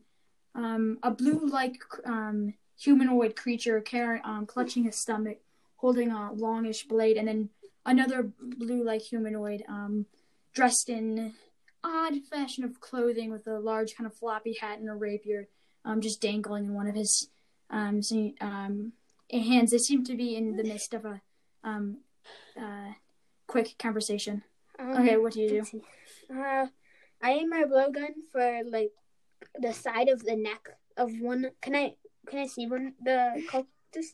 Um, a blue-like um, humanoid creature car- um, clutching his stomach, holding a longish blade, and then another blue-like humanoid um, dressed in odd fashion of clothing with a large kind of floppy hat and a rapier um, just dangling in one of his um, um, hands. They seem to be in the midst of a... Um, uh, quick conversation. Um, okay, what do you do? Uh, I aim my blowgun for like the side of the neck of one. Can I can I see one the cultist?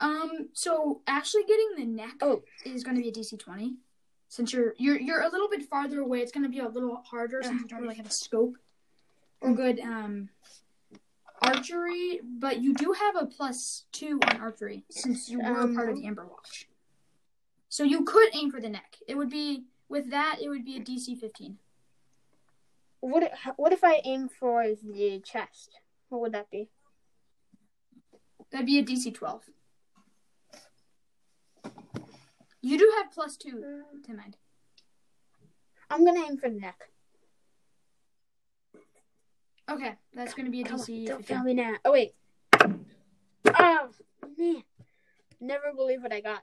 Um. So actually, getting the neck oh. is going to be a D C twenty. Since you're you're you're a little bit farther away, it's going to be a little harder since uh, you don't really have a scope or good um archery. But you do have a plus two on archery since you were um, part of the Amber Watch. So you could aim for the neck. It would be, with that, it would be a D C fifteen. What, what if I aim for the chest? What would that be? That'd be a D C twelve. You do have plus two to mind. I'm going to aim for the neck. Okay, that's going to be a D C fifteen. Don't fail me now. Oh, wait. Oh, man. Never believe what I got.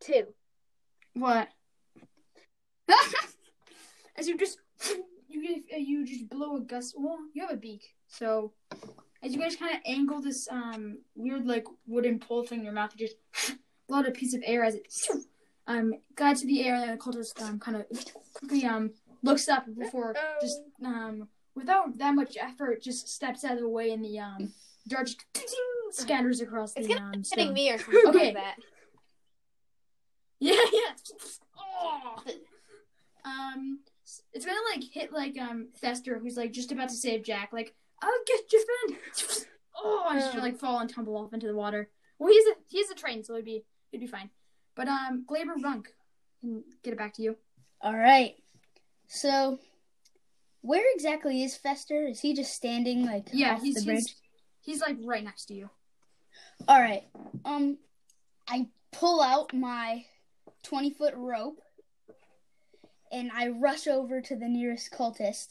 Two. What? As you just you you just blow a gust. Well, you have a beak, so as you guys kind of angle this um weird like wooden pole thing in your mouth, you just blow out a piece of air as it um glides to the air, and the cultist um kind of quickly um looks up before Uh-oh. just um without that much effort just steps out of the way, and the um dart just scatters across the it's um it's hitting me or something okay. like that. Yeah, yeah. Oh. Um, it's gonna like hit like um Fester, who's like just about to save Jack. Like, I'll get your friend. Oh, and she's gonna like fall and tumble off into the water. Well, he's a he's a train, so it'd be it'd be fine. But um, Glaber Runk, can get it back to you. All right. So, where exactly is Fester? Is he just standing like yeah, off he's, the he's, bridge? He's like right next to you. All right. Um, I pull out my twenty-foot rope, and I rush over to the nearest cultist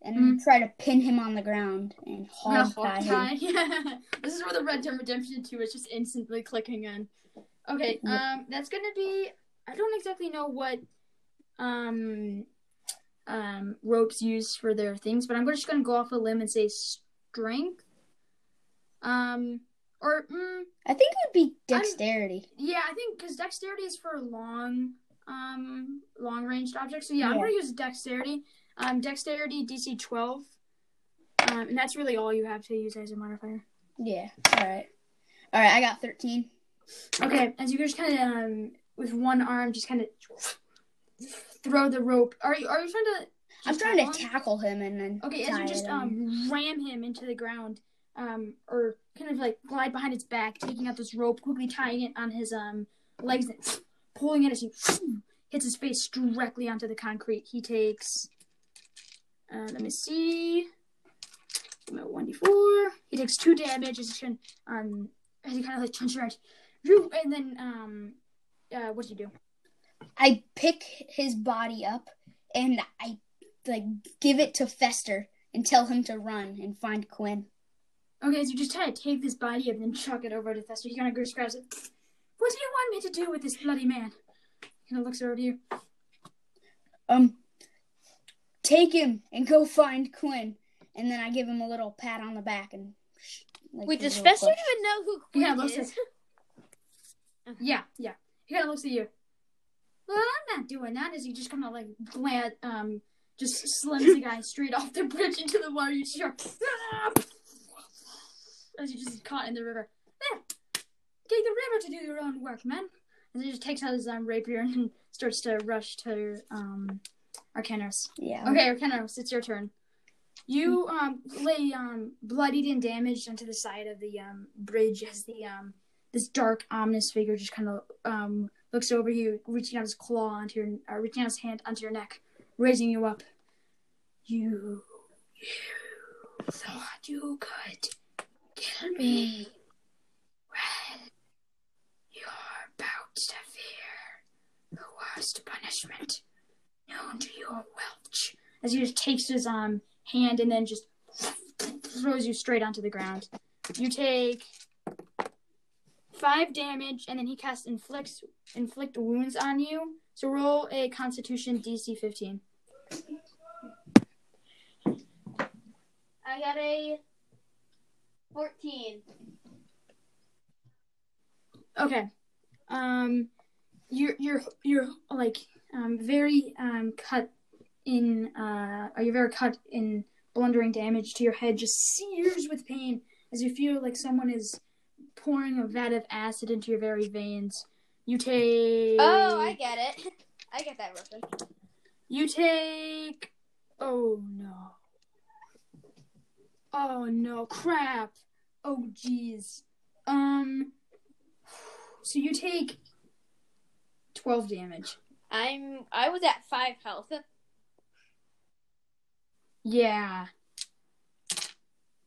and mm. try to pin him on the ground and hog tie him. Yeah. This is where the Red Dead Redemption two is just instantly clicking on. Okay, um, that's going to be... I don't exactly know what um, um, ropes use for their things, but I'm just going to go off a limb and say strength. Um... Or, mm, I think it would be dexterity. I'm, yeah, I think, because dexterity is for long, um, long-ranged objects. So, yeah, yeah. I'm going to use dexterity. Um, dexterity, D C twelve. Um, and that's really all you have to use as a modifier. Yeah, all right. All right, I got thirteen. Okay, as you just kind of, um, with one arm, just kind of throw the rope. Are you, are you trying to... I'm trying to him? tackle him and then... Okay, as you just, um, ram him into the ground. Um, or kind of like glide behind its back, taking out this rope, quickly tying it on his um legs, and pulling it as he hits his face directly onto the concrete. He takes, uh, let me see, one d four. He takes two damage as he, um, as he kind of like turns around, and then um, uh, what do you do? I pick his body up and I like give it to Fester and tell him to run and find Quinn. Okay, so you just try to take this body and then chuck it over to Fester. He kind of goes grabs it. What do you want me to do with this bloody man? He kind of looks over to you. Um, take him and go find Quinn. And then I give him a little pat on the back. And like, wait, does Fester push. even know who Quinn yeah, is? At, yeah, yeah. He kind of looks at you. Well, I'm not doing that. Is he just kind of like glad, um, just slims the guy straight off the bridge into the water? You just hear, as you just caught in the river. There! Take the river to do your own work, man. And he just takes out his um, rapier and starts to rush to um, Arcanos. Yeah. Okay, Arcanos, it's your turn. You um, lay um, bloodied and damaged onto the side of the um, bridge as the um, this dark, ominous figure just kind of um, looks over you, reaching out his claw onto your, uh, reaching out his hand onto your neck, raising you up. You, you thought you could kill me. Well, you're about to fear the worst punishment known to your Welch. As he just takes his um hand and then just throws you straight onto the ground. You take five damage, and then he casts inflicts inflict wounds on you. So roll a Constitution D C fifteen. I got a fourteen. Okay. Um, you're you're you're like um very um cut. In, uh, are you very cut in blundering damage to your head, just sears with pain as you feel like someone is pouring a vat of acid into your very veins. You take... Oh, I get it. I get that reference. You take... Oh, no. Oh, no. Crap. Oh, jeez. Um, so you take twelve damage. I'm... I was at five health. Yeah.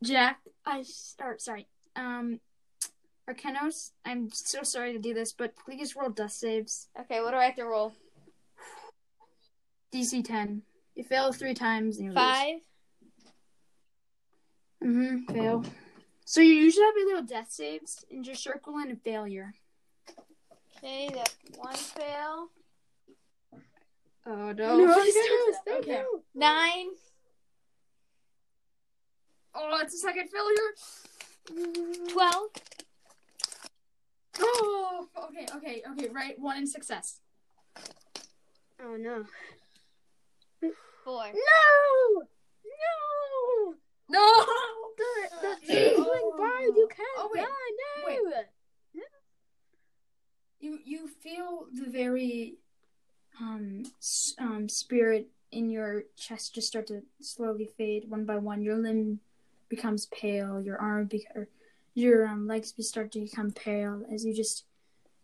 Jack, I, or, sorry, um, Arcanos, I'm so sorry to do this, but please roll death saves. Okay, what do I have to roll? D C ten. You fail three times and you Five. Lose. Mm-hmm, fail. So you usually have your little death saves, and just circle in a failure. Okay, that's one fail. Oh, no. No, thank okay. you. Nine. Oh, it's a second failure. Twelve. Oh, okay, okay, okay, right. One in success. Oh, no. Four. No! No! No! The thing's going by. You can't oh, wait. die. No! Wait. You, you feel the very um, um spirit in your chest just start to slowly fade one by one. Your limb becomes pale, your arm, be- or your um, legs be- start to become pale as you just,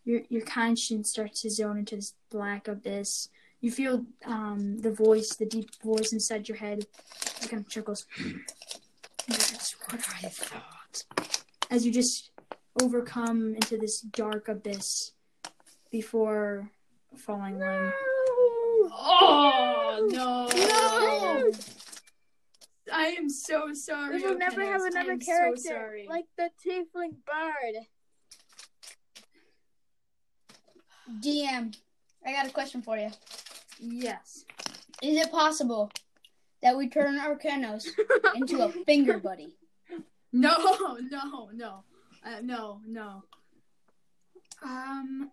your your conscience starts to zone into this black abyss. You feel um the voice, the deep voice inside your head, it kind of chuckles. That's what I thought. As you just overcome into this dark abyss before falling no. one. Oh, no. No. no. I am so sorry. We will never have another character so like the Tiefling Bard. D M, I got a question for you. Yes. Is it possible that we turn Arcanos into a finger buddy? No, no, no. Uh, no, no. Um,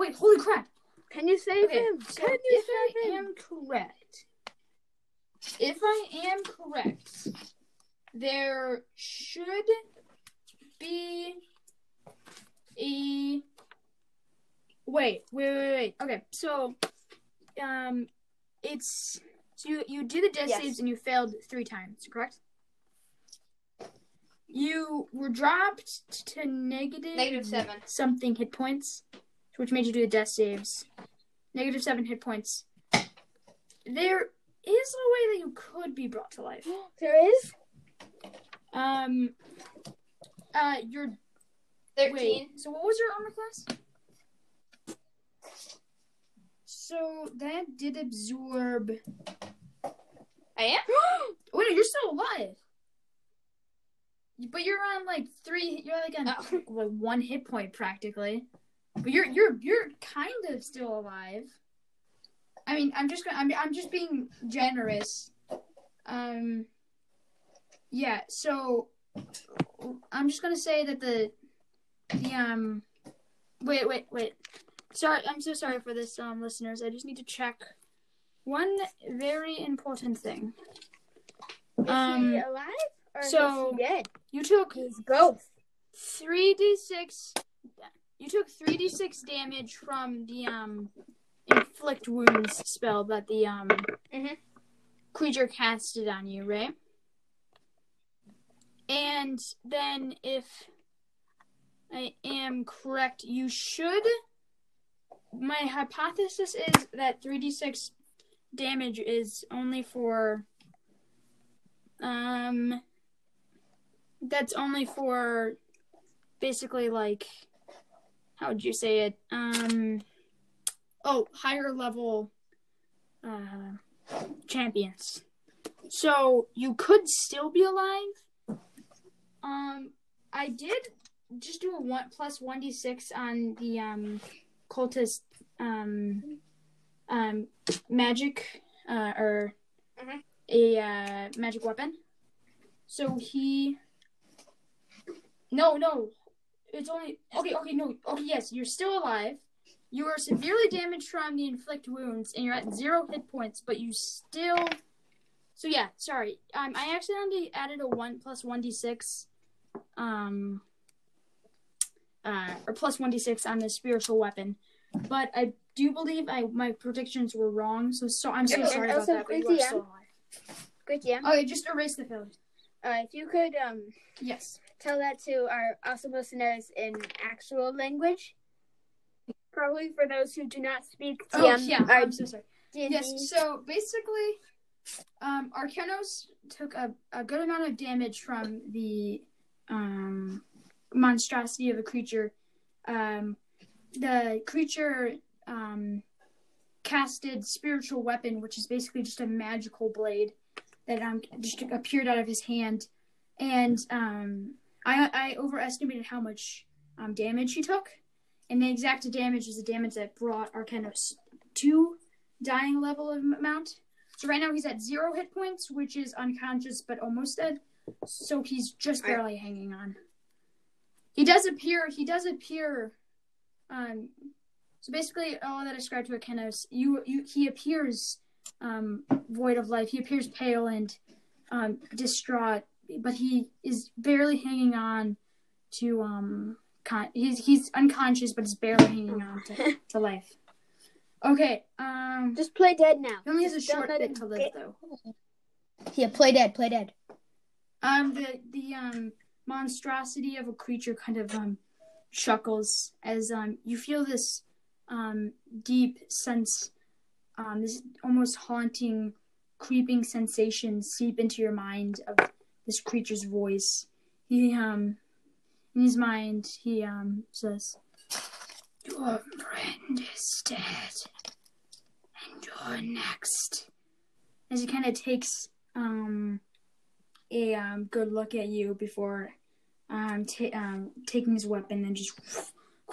wait, holy crap. Can you save okay, him? So Can you save I him? If I am correct, if I am correct, there should be a... Wait, wait, wait, wait. Okay, so, um, it's... So you, you do the death yes. saves and you failed three times, correct? You were dropped to negative... Negative seven. Something hit points, which made you do the death saves. Negative seven hit points. There is a way that you could be brought to life. There is? Um, uh, you're... thirteen. Wait, so what was your armor class? So that did absorb... I am? Wait, no, you're still alive. But you're on, like, three... You're, like, on oh. like one hit point, practically. But you're you're you're kind of still alive. I mean, I'm just gonna, I'm I'm just being generous. Um. Yeah. So I'm just gonna say that the the um. Wait wait wait. Sorry, I'm so sorry for this, um, listeners. I just need to check one very important thing. Is um, he alive or so is he dead? You took his ghost. three d six. You took three d six damage from the um inflict wounds spell that the um mm-hmm. creature casted on you, right? And then, if I am correct, you should. My hypothesis is that three d six damage is only for. Um. That's only for, basically, like, how would you say it? Um. Oh, higher level. Uh, champions. So you could still be alive. Um, I did just do a one plus one d six on the um cultist um um magic uh, or mm-hmm. a uh, magic weapon. So he no no, it's only okay okay no okay yes you're still alive. You are severely damaged from the inflict wounds, and you're at zero hit points, but you still. So yeah, sorry. Um, I accidentally added a one plus one d six. Um, uh, or plus one d six on the spiritual weapon, but I do believe I my predictions were wrong. So so I'm so yeah, sorry about that. Great D M. So great D M. Okay, just erase the failures. All right, if you could um yes tell that to our awesome listeners in actual language, probably for those who do not speak D M. Oh yeah, I'm so sorry. D and D. Yes, so basically, um, Arcanos took a a good amount of damage from the. Um, monstrosity of a creature. Um, the creature um, casted spiritual weapon, which is basically just a magical blade that um, just appeared out of his hand. And um, I, I overestimated how much um, damage he took. And the exact damage is the damage that brought Arcanos to dying level of amount. So right now he's at zero hit points, which is unconscious but almost dead. So he's just barely I... hanging on. He does appear. He does appear. Um. So basically, all that I described to Arcanos, you, you, he appears, um, void of life. He appears pale and, um, distraught. But he is barely hanging on to um. Con- he's he's unconscious, but he's barely hanging on to, to life. Okay. Um. Just play dead now. He only has a short bit to live, though. Yeah. Play dead. Play dead. Um, the, the, um, monstrosity of a creature kind of, um, chuckles as, um, you feel this, um, deep sense, um, this almost haunting, creeping sensation seep into your mind of this creature's voice. He, um, in his mind, he, um, says, "Your friend is dead, and you're next." As he kind of takes, um... a um, good look at you before um, ta- um, taking his weapon and just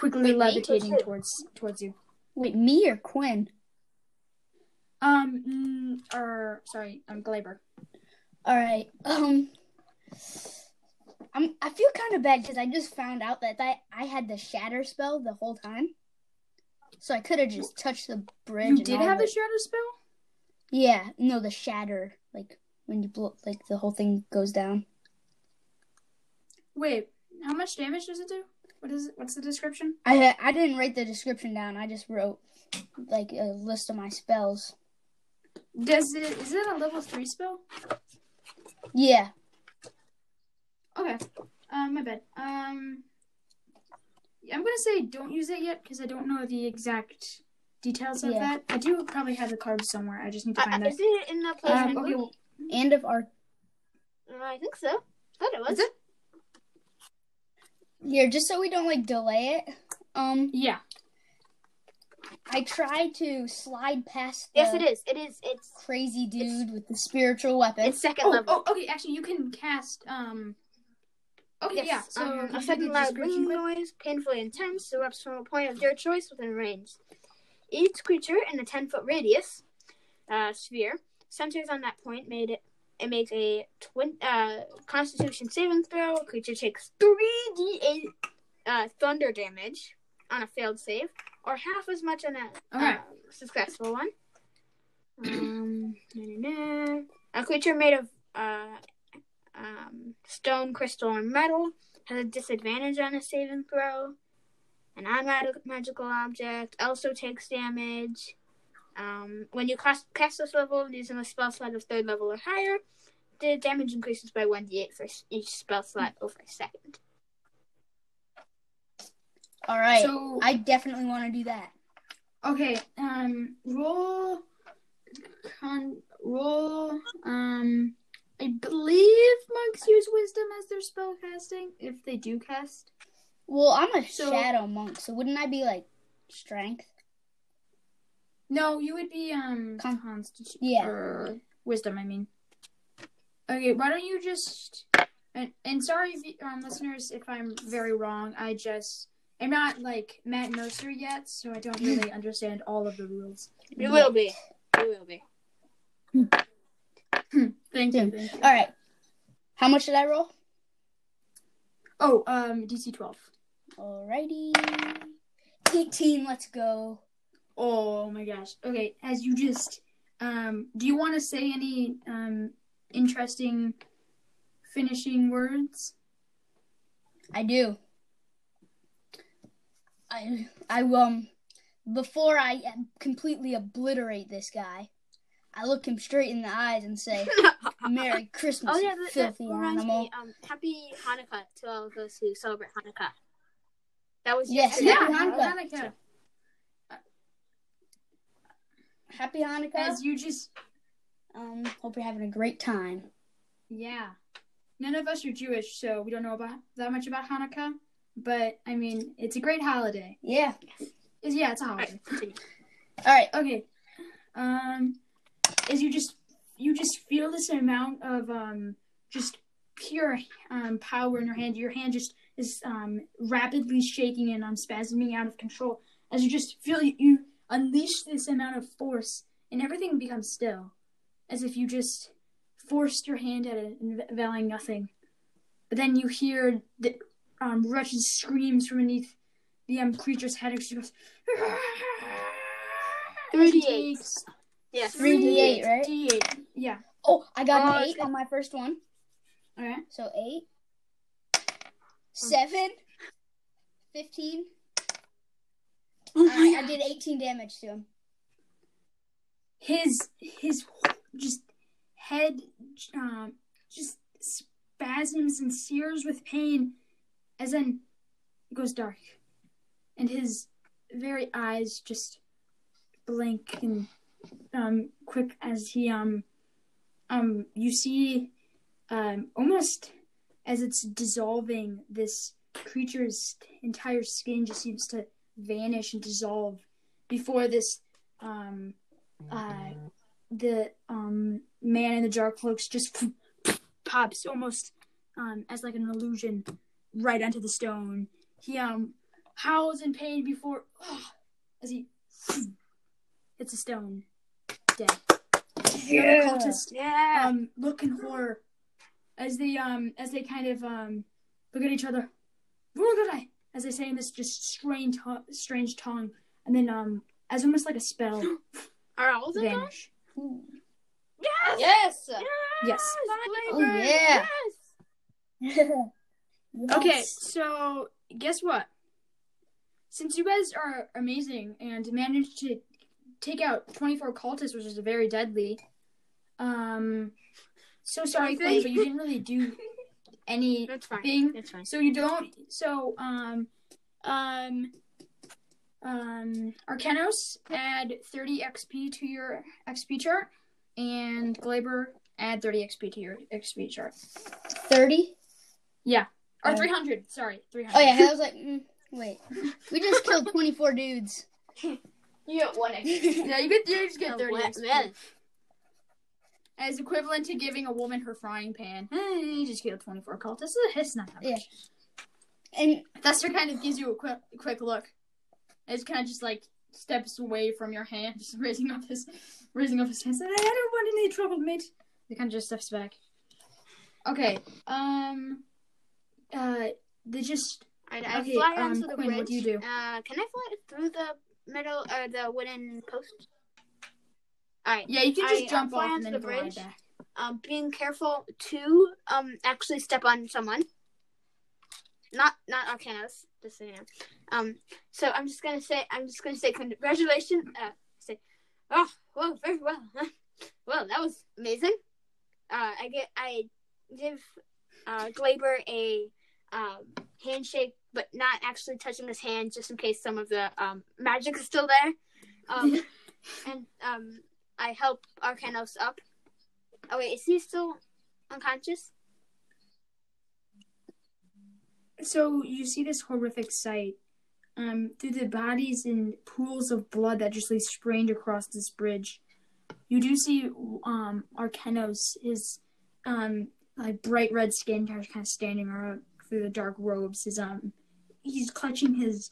quickly Wait, levitating me? towards towards you. Wait, me or Quinn? Um, mm, or sorry, I'm um, Glaber. All right. Um, I'm. I feel kind of bad because I just found out that I, I had the shatter spell the whole time, so I could have just touched the bridge. You did have the shatter spell? Yeah. No, the shatter like. When you blow, like, the whole thing goes down. Wait, how much damage does it do? What is it? What's the description? I I didn't write the description down. I just wrote, like, a list of my spells. Does it, is it a level three spell? Yeah. Okay. Um, my bad. Um, I'm gonna say don't use it yet, because I don't know the exact details of yeah. that. I do probably have the card somewhere. I just need to find uh, that. Is it in the play um, okay, well, And of our... I think so. I thought it was. Is it? Yeah, just so we don't, like, delay it. Um. Yeah. I tried to slide past the... Yes, it is. It is. It's... Crazy dude it's, with the spiritual weapon. It's second oh, level. Oh, okay. Actually, you can cast, um... Okay, yes. yeah. So, um, affecting loud ringing noise, painfully intense, erupts from a point of your choice within range. Each creature in a ten-foot radius uh, sphere... Centers on that point made it. It makes a twin uh, Constitution saving throw. A creature takes three d eight uh, thunder damage on a failed save, or half as much on a okay. uh, successful one. Um, da, da, da. A creature made of uh, um, stone, crystal, and metal has a disadvantage on a saving throw. An non-magical object also takes damage. Um, when you cast, cast this level using a spell slot of third level or higher, the damage increases by one d eight for each spell slot over a second. All right. So, I definitely want to do that. Okay. Um, roll. Con, roll. Um, I believe monks use wisdom as their spell casting if they do cast. Well, I'm a so, shadow monk, so wouldn't I be like strength? No, you would be um Con- constitution. Yeah. Or wisdom, I mean. Okay, why don't you just? And, and sorry, if you, um, listeners, if I'm very wrong. I just. I'm not, like, Matt Mercer yet, so I don't really understand all of the rules. You yet. will be. You will be. Thank you. you. All right. How much did I roll? Oh, um, D C twelve. Alrighty. eighteen, let's go. Oh, my gosh. Okay, as you just, um, do you want to say any, um, interesting finishing words? I do. I, I, um, before I completely obliterate this guy, I look him straight in the eyes and say, Merry Christmas, oh, yeah, that, filthy that animal. Me, um, happy Hanukkah to all of us who celebrate Hanukkah. That was Yes, yeah, happy Hanukkah. Hanukkah. Happy Hanukkah. As you just, um, hope you're having a great time. Yeah. None of us are Jewish, so we don't know about that much about Hanukkah. But, I mean, it's a great holiday. Yeah. It's, yeah, it's a holiday. All right. All right. Okay. Um, is you just, you just feel this amount of, um, just pure, um, power in your hand. Your hand just is, um, rapidly shaking and, um, spasming out of control. As you just feel you, you unleash this amount of force and everything becomes still. As if you just forced your hand at it and veiling nothing. But then you hear the... Um, wretched screams from beneath the um, creature's head. And she goes, three d eight. Yeah, three d eight, right? D eight. Yeah. Oh, I got uh, an eight on my first one. All right. So eight, seven, fifteen. Oh my I, I did eighteen damage to him. His his just head um just spasms and sears with pain. As then it goes dark, and his very eyes just blink and um, quick as he um um you see um almost as it's dissolving, this creature's entire skin just seems to vanish and dissolve before this um uh the um man in the dark cloaks just pops almost um as like an illusion. Right onto the stone. He um howls in pain before oh, as he hits a stone. Dead. Yeah. The cultists yeah. um look in horror as they um as they kind of um look at each other. As they say in this just strange strange tongue, and then um as almost like a spell. Are all the vanish. Yes! Yes! Yes! Yes! Oh yeah! Yes! Yes. Okay, so guess what? Since you guys are amazing and managed to take out twenty-four cultists, which is very deadly, um, so sorry, Quinn, but you didn't really do anything. That's fine. That's fine. So you don't. So um, um, um, Arcanos, add thirty X P to your X P chart, and Glaber, add thirty X P to your X P chart. Thirty. Yeah. Or three hundred, sorry, three hundred. Oh, yeah, I was like, mm, wait. We just killed twenty-four dudes. You get one X P. Yeah, you, get, you just get thirty X P. As equivalent to giving a woman her frying pan. Hey, you just killed twenty-four cultists. It's not that much. Yeah. And Fester kind of gives you a quick, quick look. It's kind of just, like, steps away from your hand, just raising up his, raising up his hand. I don't want any trouble, mate. He kind of just steps back. Okay, um... Uh, they just. I, I okay, fly um, onto the Quinn, bridge. What do you do? Uh, can I fly through the metal or uh, the wooden post? All right. Yeah, you can just I, jump um, off and then the bridge. Back. Um, being careful to um actually step on someone. Not not Arcanos, just so you know. Um, so I'm just gonna say I'm just gonna say congratulations. Uh, say, oh, well, very well. Well, that was amazing. Uh, I get I give uh, Glaber a um, handshake, but not actually touching his hand, just in case some of the um, magic is still there. Um, and um, I help Arcanos up. Oh wait, is he still unconscious? So you see this horrific sight, um, through the bodies and pools of blood that just lay sprained across this bridge. You do see um, Arcanos, his um, like bright red skin, kind of standing around through the dark robes. His um, he's clutching his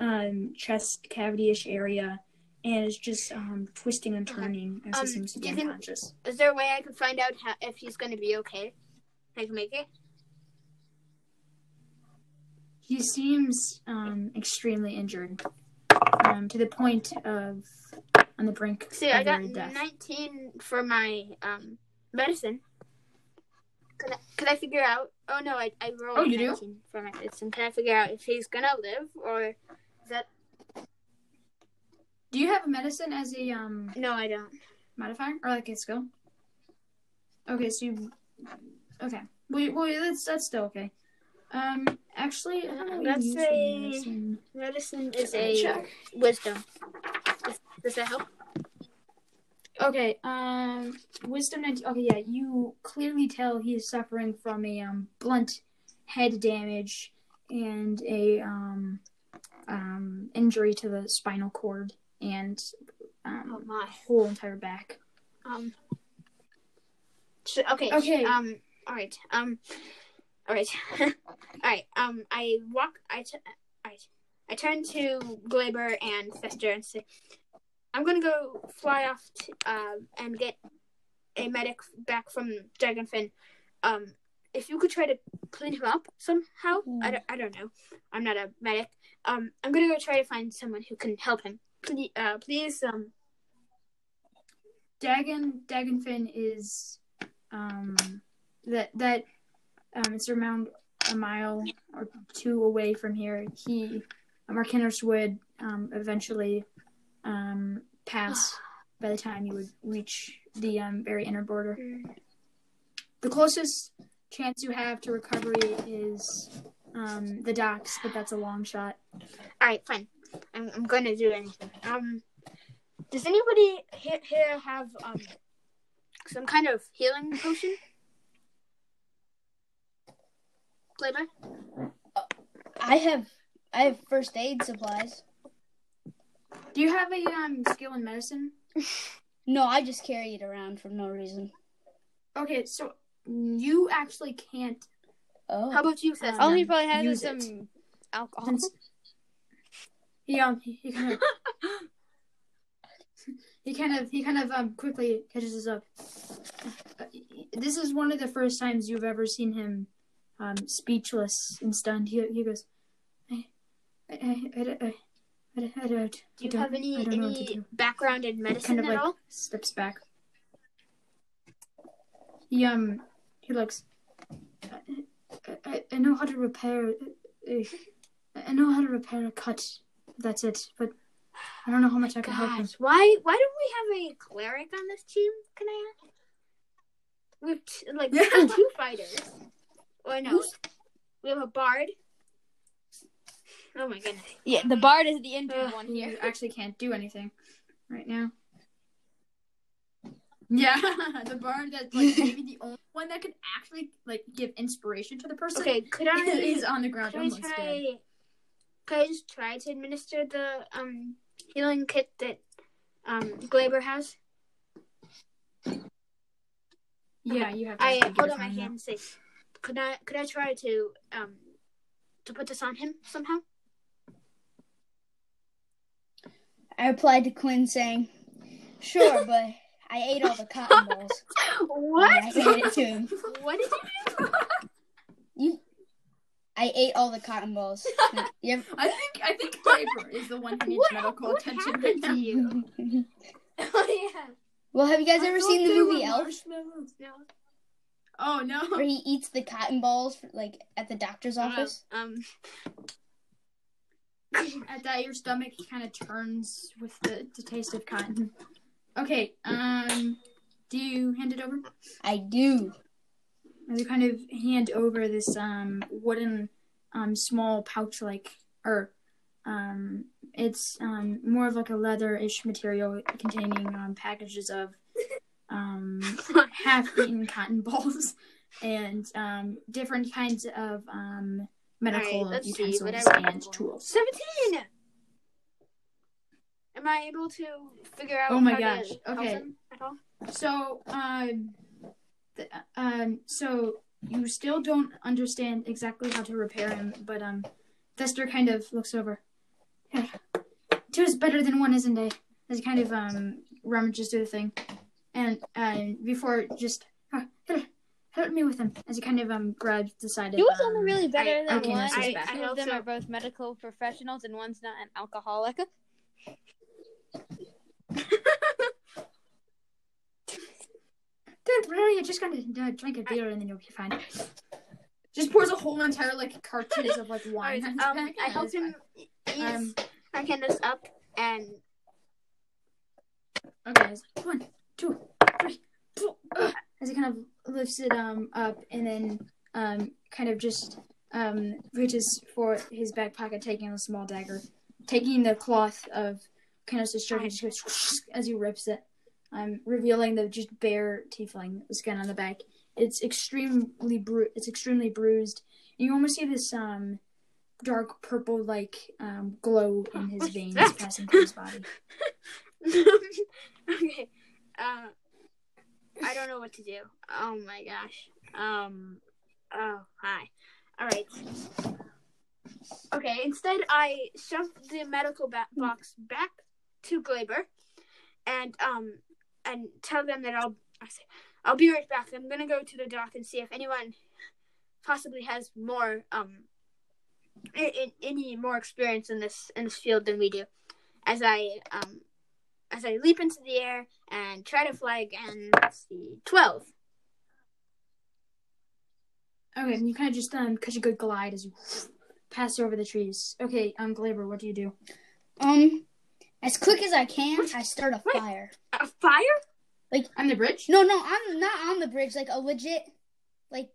um chest cavity-ish area and is just um twisting and turning okay. as um, he seems to be unconscious. Think, is there a way I can find out how, if he's going to be okay? If I can make it. He seems um, extremely injured, um, to the point of on the brink. See, of I got death. nineteen for my um, medicine. Could I, could I figure out? Oh no, I I rolled oh, you nineteen do? for my medicine. Can I figure out if he's gonna live or is that? Do you have a medicine as a um? No, I don't. Modifier or like a skill? Okay, so you. Okay, wait, wait, that's that's still okay. Um, actually, uh, that's a medicine. medicine is a check. Wisdom. Does, does that help? Okay. Um, wisdom. nineteen Okay, yeah. You clearly tell he is suffering from a um blunt head damage and a um um injury to the spinal cord and um oh my. whole entire back. Um. Sh- okay. Okay. Sh- um. All right. Um. All right, all right. Um, I walk. I, t- I, I turn to Glaber and Fester and say, "I'm gonna go fly off t- uh, and get a medic back from Dagenfin. Um, if you could try to clean him up somehow, mm. I, d- I don't know. I'm not a medic. Um, I'm gonna go try to find someone who can help him. Please, uh, please. Um, Dagen Dagenfin is, um, that that." Um, it's around a mile or two away from here. He, Marquenard's Wood, um, eventually um, pass by the time you would reach the um, very inner border. The closest chance you have to recovery is um, the docks, but that's a long shot. All right, fine. I'm, I'm going to do anything. Um, does anybody here, here have um, some kind of healing potion? Glaber? I have I have first aid supplies. Do you have a um skill in medicine? No, I just carry it around for no reason. Okay, so you actually can't. Oh. How about you, Fester? All um, he probably has is some it. alcohol. He um he kind of he kind of he kind of um quickly catches us up. This is one of the first times you've ever seen him. Um, speechless and stunned, he he goes. I, I, I, I, I, I don't. Do you don't, have any any background in medicine kind of at like all? Steps back. He um he looks. I, I, I know how to repair. I, I know how to repair a cut. That's it. But I don't know how much I can God. help him. Why why don't we have a cleric on this team? Can I ask? We've t- like yeah. we have two fighters. Or no, we have a bard. Oh my goodness. Yeah, the bard is the injured uh, one here. You actually can't do anything right now. Yeah, the bard that's like maybe the only one that can actually like give inspiration to the person. Okay, could I? He's on the ground. Could I try? Could I just try to administer the um healing kit that um Glaber has? Yeah, okay. you have. To I hold on my hand and say. Could I could I try to um to put this on him somehow? I replied to Quinn saying, "Sure, but I ate all the cotton balls." What? I ate it too. What did you do? You, I ate all the cotton balls. You ever... I think I think Glaber is the one who needs what, medical what attention right now. To you? Oh yeah. Well, have you guys I ever seen the movie Elf? No. Oh, no. Where he eats the cotton balls, for, like, at the doctor's office. Uh, um, at that, your stomach kind of turns with the, the taste of cotton. Okay, um, do you hand it over? I do. As you kind of hand over this, um, wooden, um, small pouch-like, or, um, it's, um, more of like a leather-ish material containing, um, packages of, um, half-eaten cotton balls and, um, different kinds of, um, medical right, utensils see, and tools. seventeen! Am I able to figure out? Oh my how gosh! To okay. At all? So, um, th- um, so you still don't understand exactly how to repair him, but um, Fester kind of looks over. Hey, two is better than one, isn't it? As he kind of um rummages through the thing, and uh, before just uh, help me with him. As he kind of um grabs the side. He was um, only really better I, than one. I, I Two of them so. are both medical professionals, and one's not an alcoholic. Don't worry, you're just gonna uh, drink a beer and then you'll be fine. Just pours a whole entire like cartridge of like wine. Right, um, I helped him ease um, Arcanos up and. Okay, like, one, two, three, four. Uh, as he kind of lifts it um up and then um kind of just um reaches for his back pocket, taking a small dagger. Taking the cloth of Canos's shirt, he just goes as he rips it, um, revealing the just bare tiefling skin on the back. It's extremely bru- It's extremely bruised. And you almost see this um dark purple like um glow in his veins passing through his body. Okay, uh, I don't know what to do. Oh my gosh. Um. Oh hi. All right. Okay, instead I shoved the medical ba- box back to Glaber and um and tell them that I'll I'll be right back. I'm going to go to the dock and see if anyone possibly has more um in, any more experience in this in this field than we do. As I um as I leap into the air and try to fly again, let's see, twelve. Okay, and you kind of just um cuz you go glide as you pass over the trees. Okay, um, Glaber, what do you do? Um, as quick as I can, what? I start a Wait, fire. A fire? Like on the bridge? No, no, I'm not on the bridge. Like a legit, like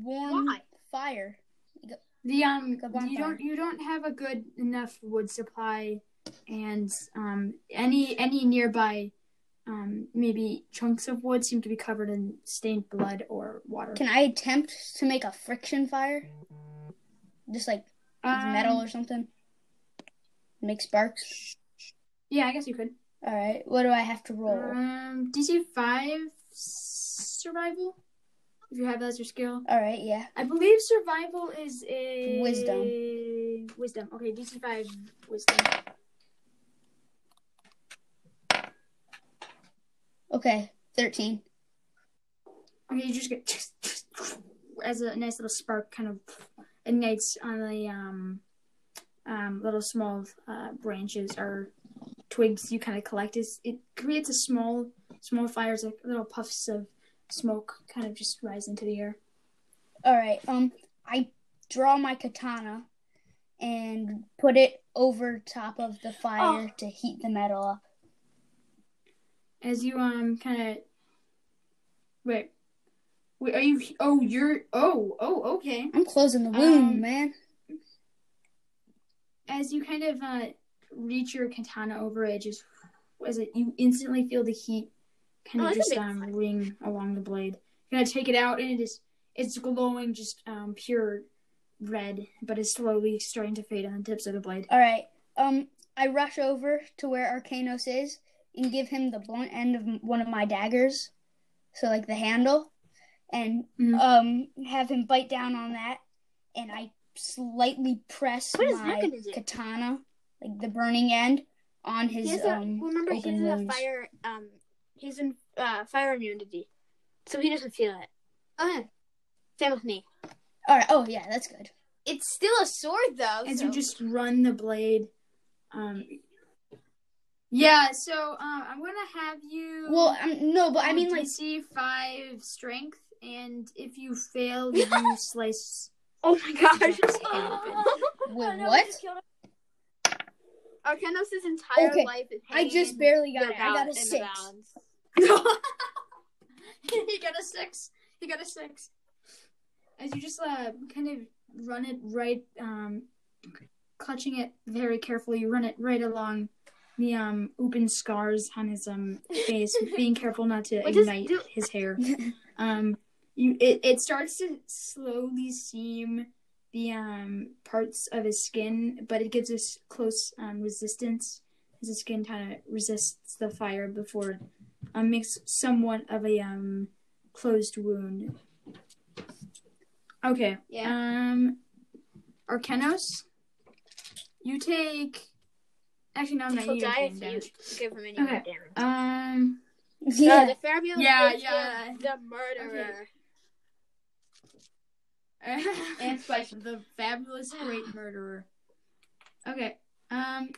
warm Why? fire. Like a, the um, like you don't you don't have a good enough wood supply, and um, any any nearby, um, maybe chunks of wood seem to be covered in stained blood or water. Can I attempt to make a friction fire? Just like um, metal or something? Make sparks? Yeah, I guess you could. Alright, what do I have to roll? Um, D C five survival? If you have that as your skill. Alright, yeah. I believe survival is a... Wisdom. Wisdom. Okay, D C five wisdom. Okay, thirteen. Okay, you just get... as a nice little spark kind of... ignites on the um, um, little small uh, branches or twigs you kind of collect. It's, it creates a small, small fires, like little puffs of smoke kind of just rise into the air. All right. Um, I draw my katana and put it over top of the fire oh. to heat the metal up. As you um kind of wait. Wait, are you... Oh, you're... Oh, oh, okay. I'm closing the wound, um, man. As you kind of uh, reach your katana over it, just... As it, you instantly feel the heat kind oh, of just um, ring along the blade. You're going to take it out, and it is, it's glowing just um, pure red, but it's slowly starting to fade on the tips of the blade. All right. Um, I rush over to where Arcanos is and give him the blunt end of one of my daggers. So, like, the handle. And mm-hmm. um, have him bite down on that, and I slightly press my katana, like the burning end, on his he a, um. Remember, open he's wounds. a fire. Um, he's in uh, fire immunity, so he doesn't feel it. Oh, yeah. Same with me. All right. Oh, yeah, that's good. It's still a sword, though. As so. you just run the blade, um. Yeah, so um, I'm gonna have you. Well, um, no, but I mean, like, D C five strength. and if you fail, you slice. Oh my gosh! Wait, what? Arcanos' entire okay. life is hanging. I just barely got it. I got a six. He got a six. He got a six. As you just uh, kind of run it right, um, clutching it very carefully, you run it right along the um open scars on his um face, being careful not to what ignite do- his hair. um, you it, it starts to slowly seam the um parts of his skin, but it gives us close um resistance. His skin kind of resists the fire before it um, makes somewhat of a um closed wound. Okay. Yeah. Um, Arcanos, you take. Actually, no, I'm not. You die if damage. You give him any okay. damage. Um. Yeah. Uh, the fabulous. Yeah, yeah. The murderer. Okay. And spicy. The fabulous great murderer. Okay. Um.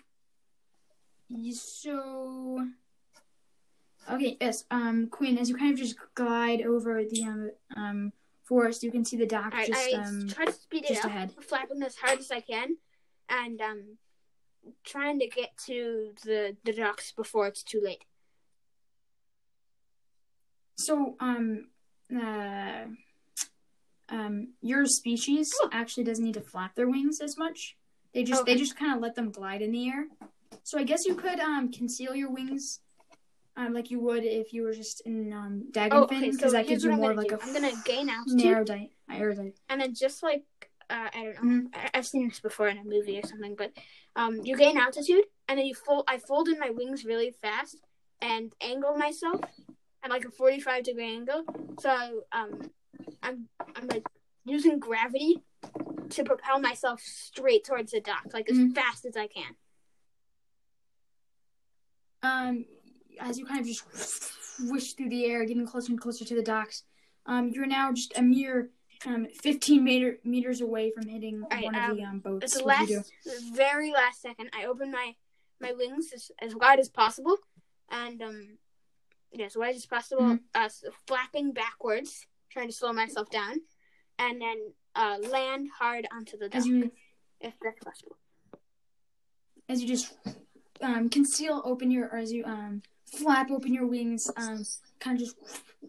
So. Okay. Yes. Um. Quinn, as you kind of just glide over the um. um forest, you can see the dock I, just I um, try to speed it up, ahead. Flapping as hard as I can, and um, trying to get to the, the docks before it's too late. So, um, uh, um, your species cool. actually doesn't need to flap their wings as much. They just okay. they just kind of let them glide in the air. So I guess you could um conceal your wings. Um, like you would if you were just in um, Dagenfin, because that gives you more like do. a... I'm going to gain altitude. Narrow di- and then just like, uh, I don't know, mm-hmm. I- I've seen this before in a movie or something, but um, you gain altitude, and then you fold, I fold in my wings really fast and angle myself at like a forty-five degree angle. So um, I'm, I'm like using gravity to propel myself straight towards the dock, like mm-hmm. as fast as I can. Um... As you kind of just whoosh through the air, getting closer and closer to the docks, um, you're now just a mere um, fifteen meter, meters away from hitting right, one um, of the um, boats. At the last, very last second, I open my, my wings as, as wide as possible, and um, yeah, as wide as possible, mm-hmm. uh, so flapping backwards, trying to slow myself down, and then uh, land hard onto the dock, as you, if that's possible. As you just um, conceal, open your, or as you um. flap open your wings, um, kind of just,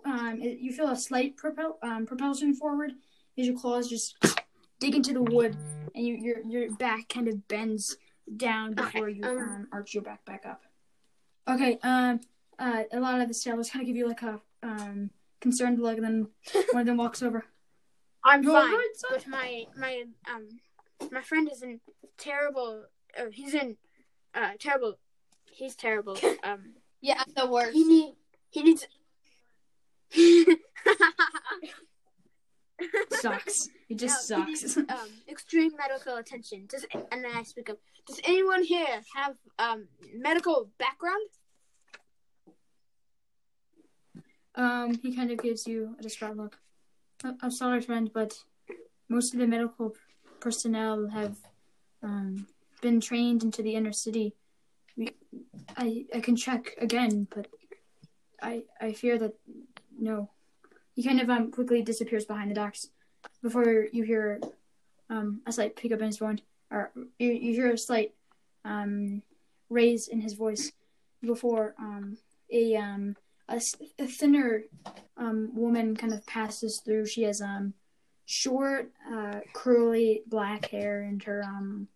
um, it, you feel a slight propel, um, propulsion forward as your claws just dig into the wood, and you, your your back kind of bends down before okay. you um, um, arch your back back up. Okay, um, uh, a lot of the sailors kind of give you like a um concerned look, and then one of them walks over. I'm You're fine, right, but my my um my friend is in terrible. Or he's in uh terrible. He's terrible. Um. Yeah, the worst. He, need, he needs... sucks. It just no, sucks. Needs, um, extreme medical attention. Does, and then I speak up. Does anyone here have um medical background? Um, he kind of gives you a distraught look. I- I'm sorry, friend, but most of the medical personnel have um been trained into the inner city. We, I I can check again, but I I fear that no. He kind of um quickly disappears behind the docks before you hear um a slight pickup in his voice, or you, you hear a slight um raise in his voice before um a um a, a thinner um woman kind of passes through. She has um short uh curly black hair, and her um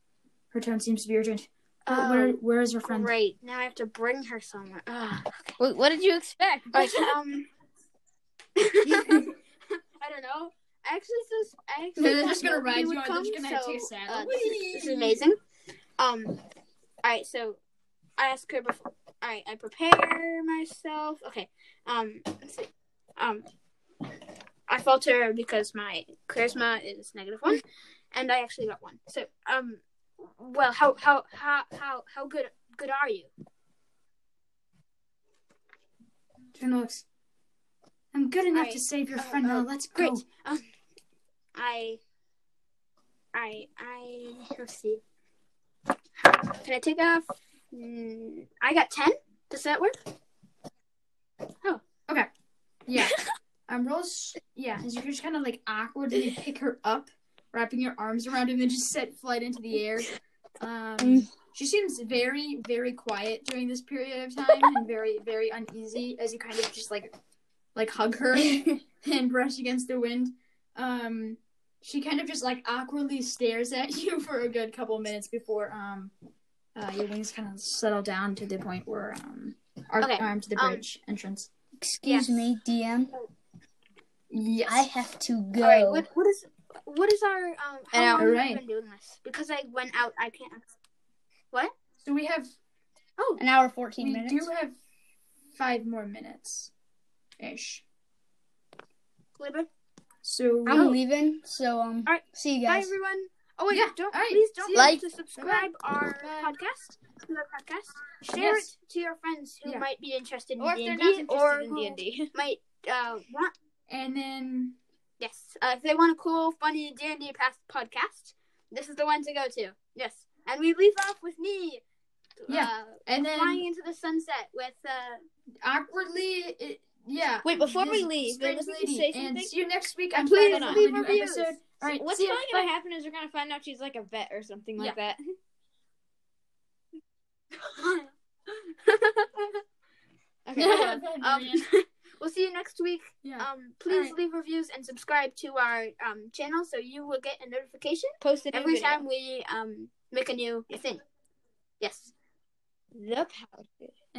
her tone seems to be urgent. Oh, where, where is your friend? Great. Now I have to bring her somewhere. Ugh. What, what did you expect? Like, um, I don't know. I actually, just, I actually no, they're just gonna ride you. Come, they're just gonna so, take a sad. Uh, this is amazing. Um, all right. So I ask her before. All right, I prepare myself. Okay. Um, let's see. Um, I falter because my charisma is negative one, and I actually got one. So um. Well, how how how how how good good are you? Looks. I'm good enough I, to save your uh, friend. Uh, now let's great. go. Um, I, I, I. Let's see. Can I take off? Mm, I got ten. Does that work? Oh, okay. Yeah. Um, roll, sh- yeah, and you can just kind of like awkwardly pick her up, wrapping your arms around him and just set flight into the air. Um, she seems very, very quiet during this period of time and very, very uneasy as you kind of just like, like hug her and brush against the wind. Um, she kind of just like awkwardly stares at you for a good couple minutes before um, uh, your wings kind of settle down to the point where um, arc okay. arm to the bridge um, entrance. Excuse yes. me, D M. Yes, I have to go. All right, what, what is what is our um? How long right. have we been doing this? Because I went out, I can't. What? So we have oh an hour fourteen we minutes. We do have five more minutes, ish. Glaber. So I'm oh. leaving. So um. All right. See you guys. Bye, everyone. Oh wait, yeah. don't right. please don't like to subscribe our podcast to our podcast. Share yes. it to your friends who yeah. might be interested in or D and D if they're not interested or in D and D might uh want. And then, yes, uh, if they want a cool, funny D and D past podcast, this is the one to go to. Yes, and we leave off with me, yeah, uh, and then flying into the sunset with uh, awkwardly, it, yeah. Wait, before we leave, we say something. And see you next week. I'm planning on a new episode. All right, what's probably gonna happen is we're gonna find out she's like a vet or something like yeah. that. okay. um, We'll see you next week. Yeah. Um, please right. leave reviews and subscribe to our um, channel so you will get a notification Post a every video. time we um, make a new thing. Yes. The Power Squid.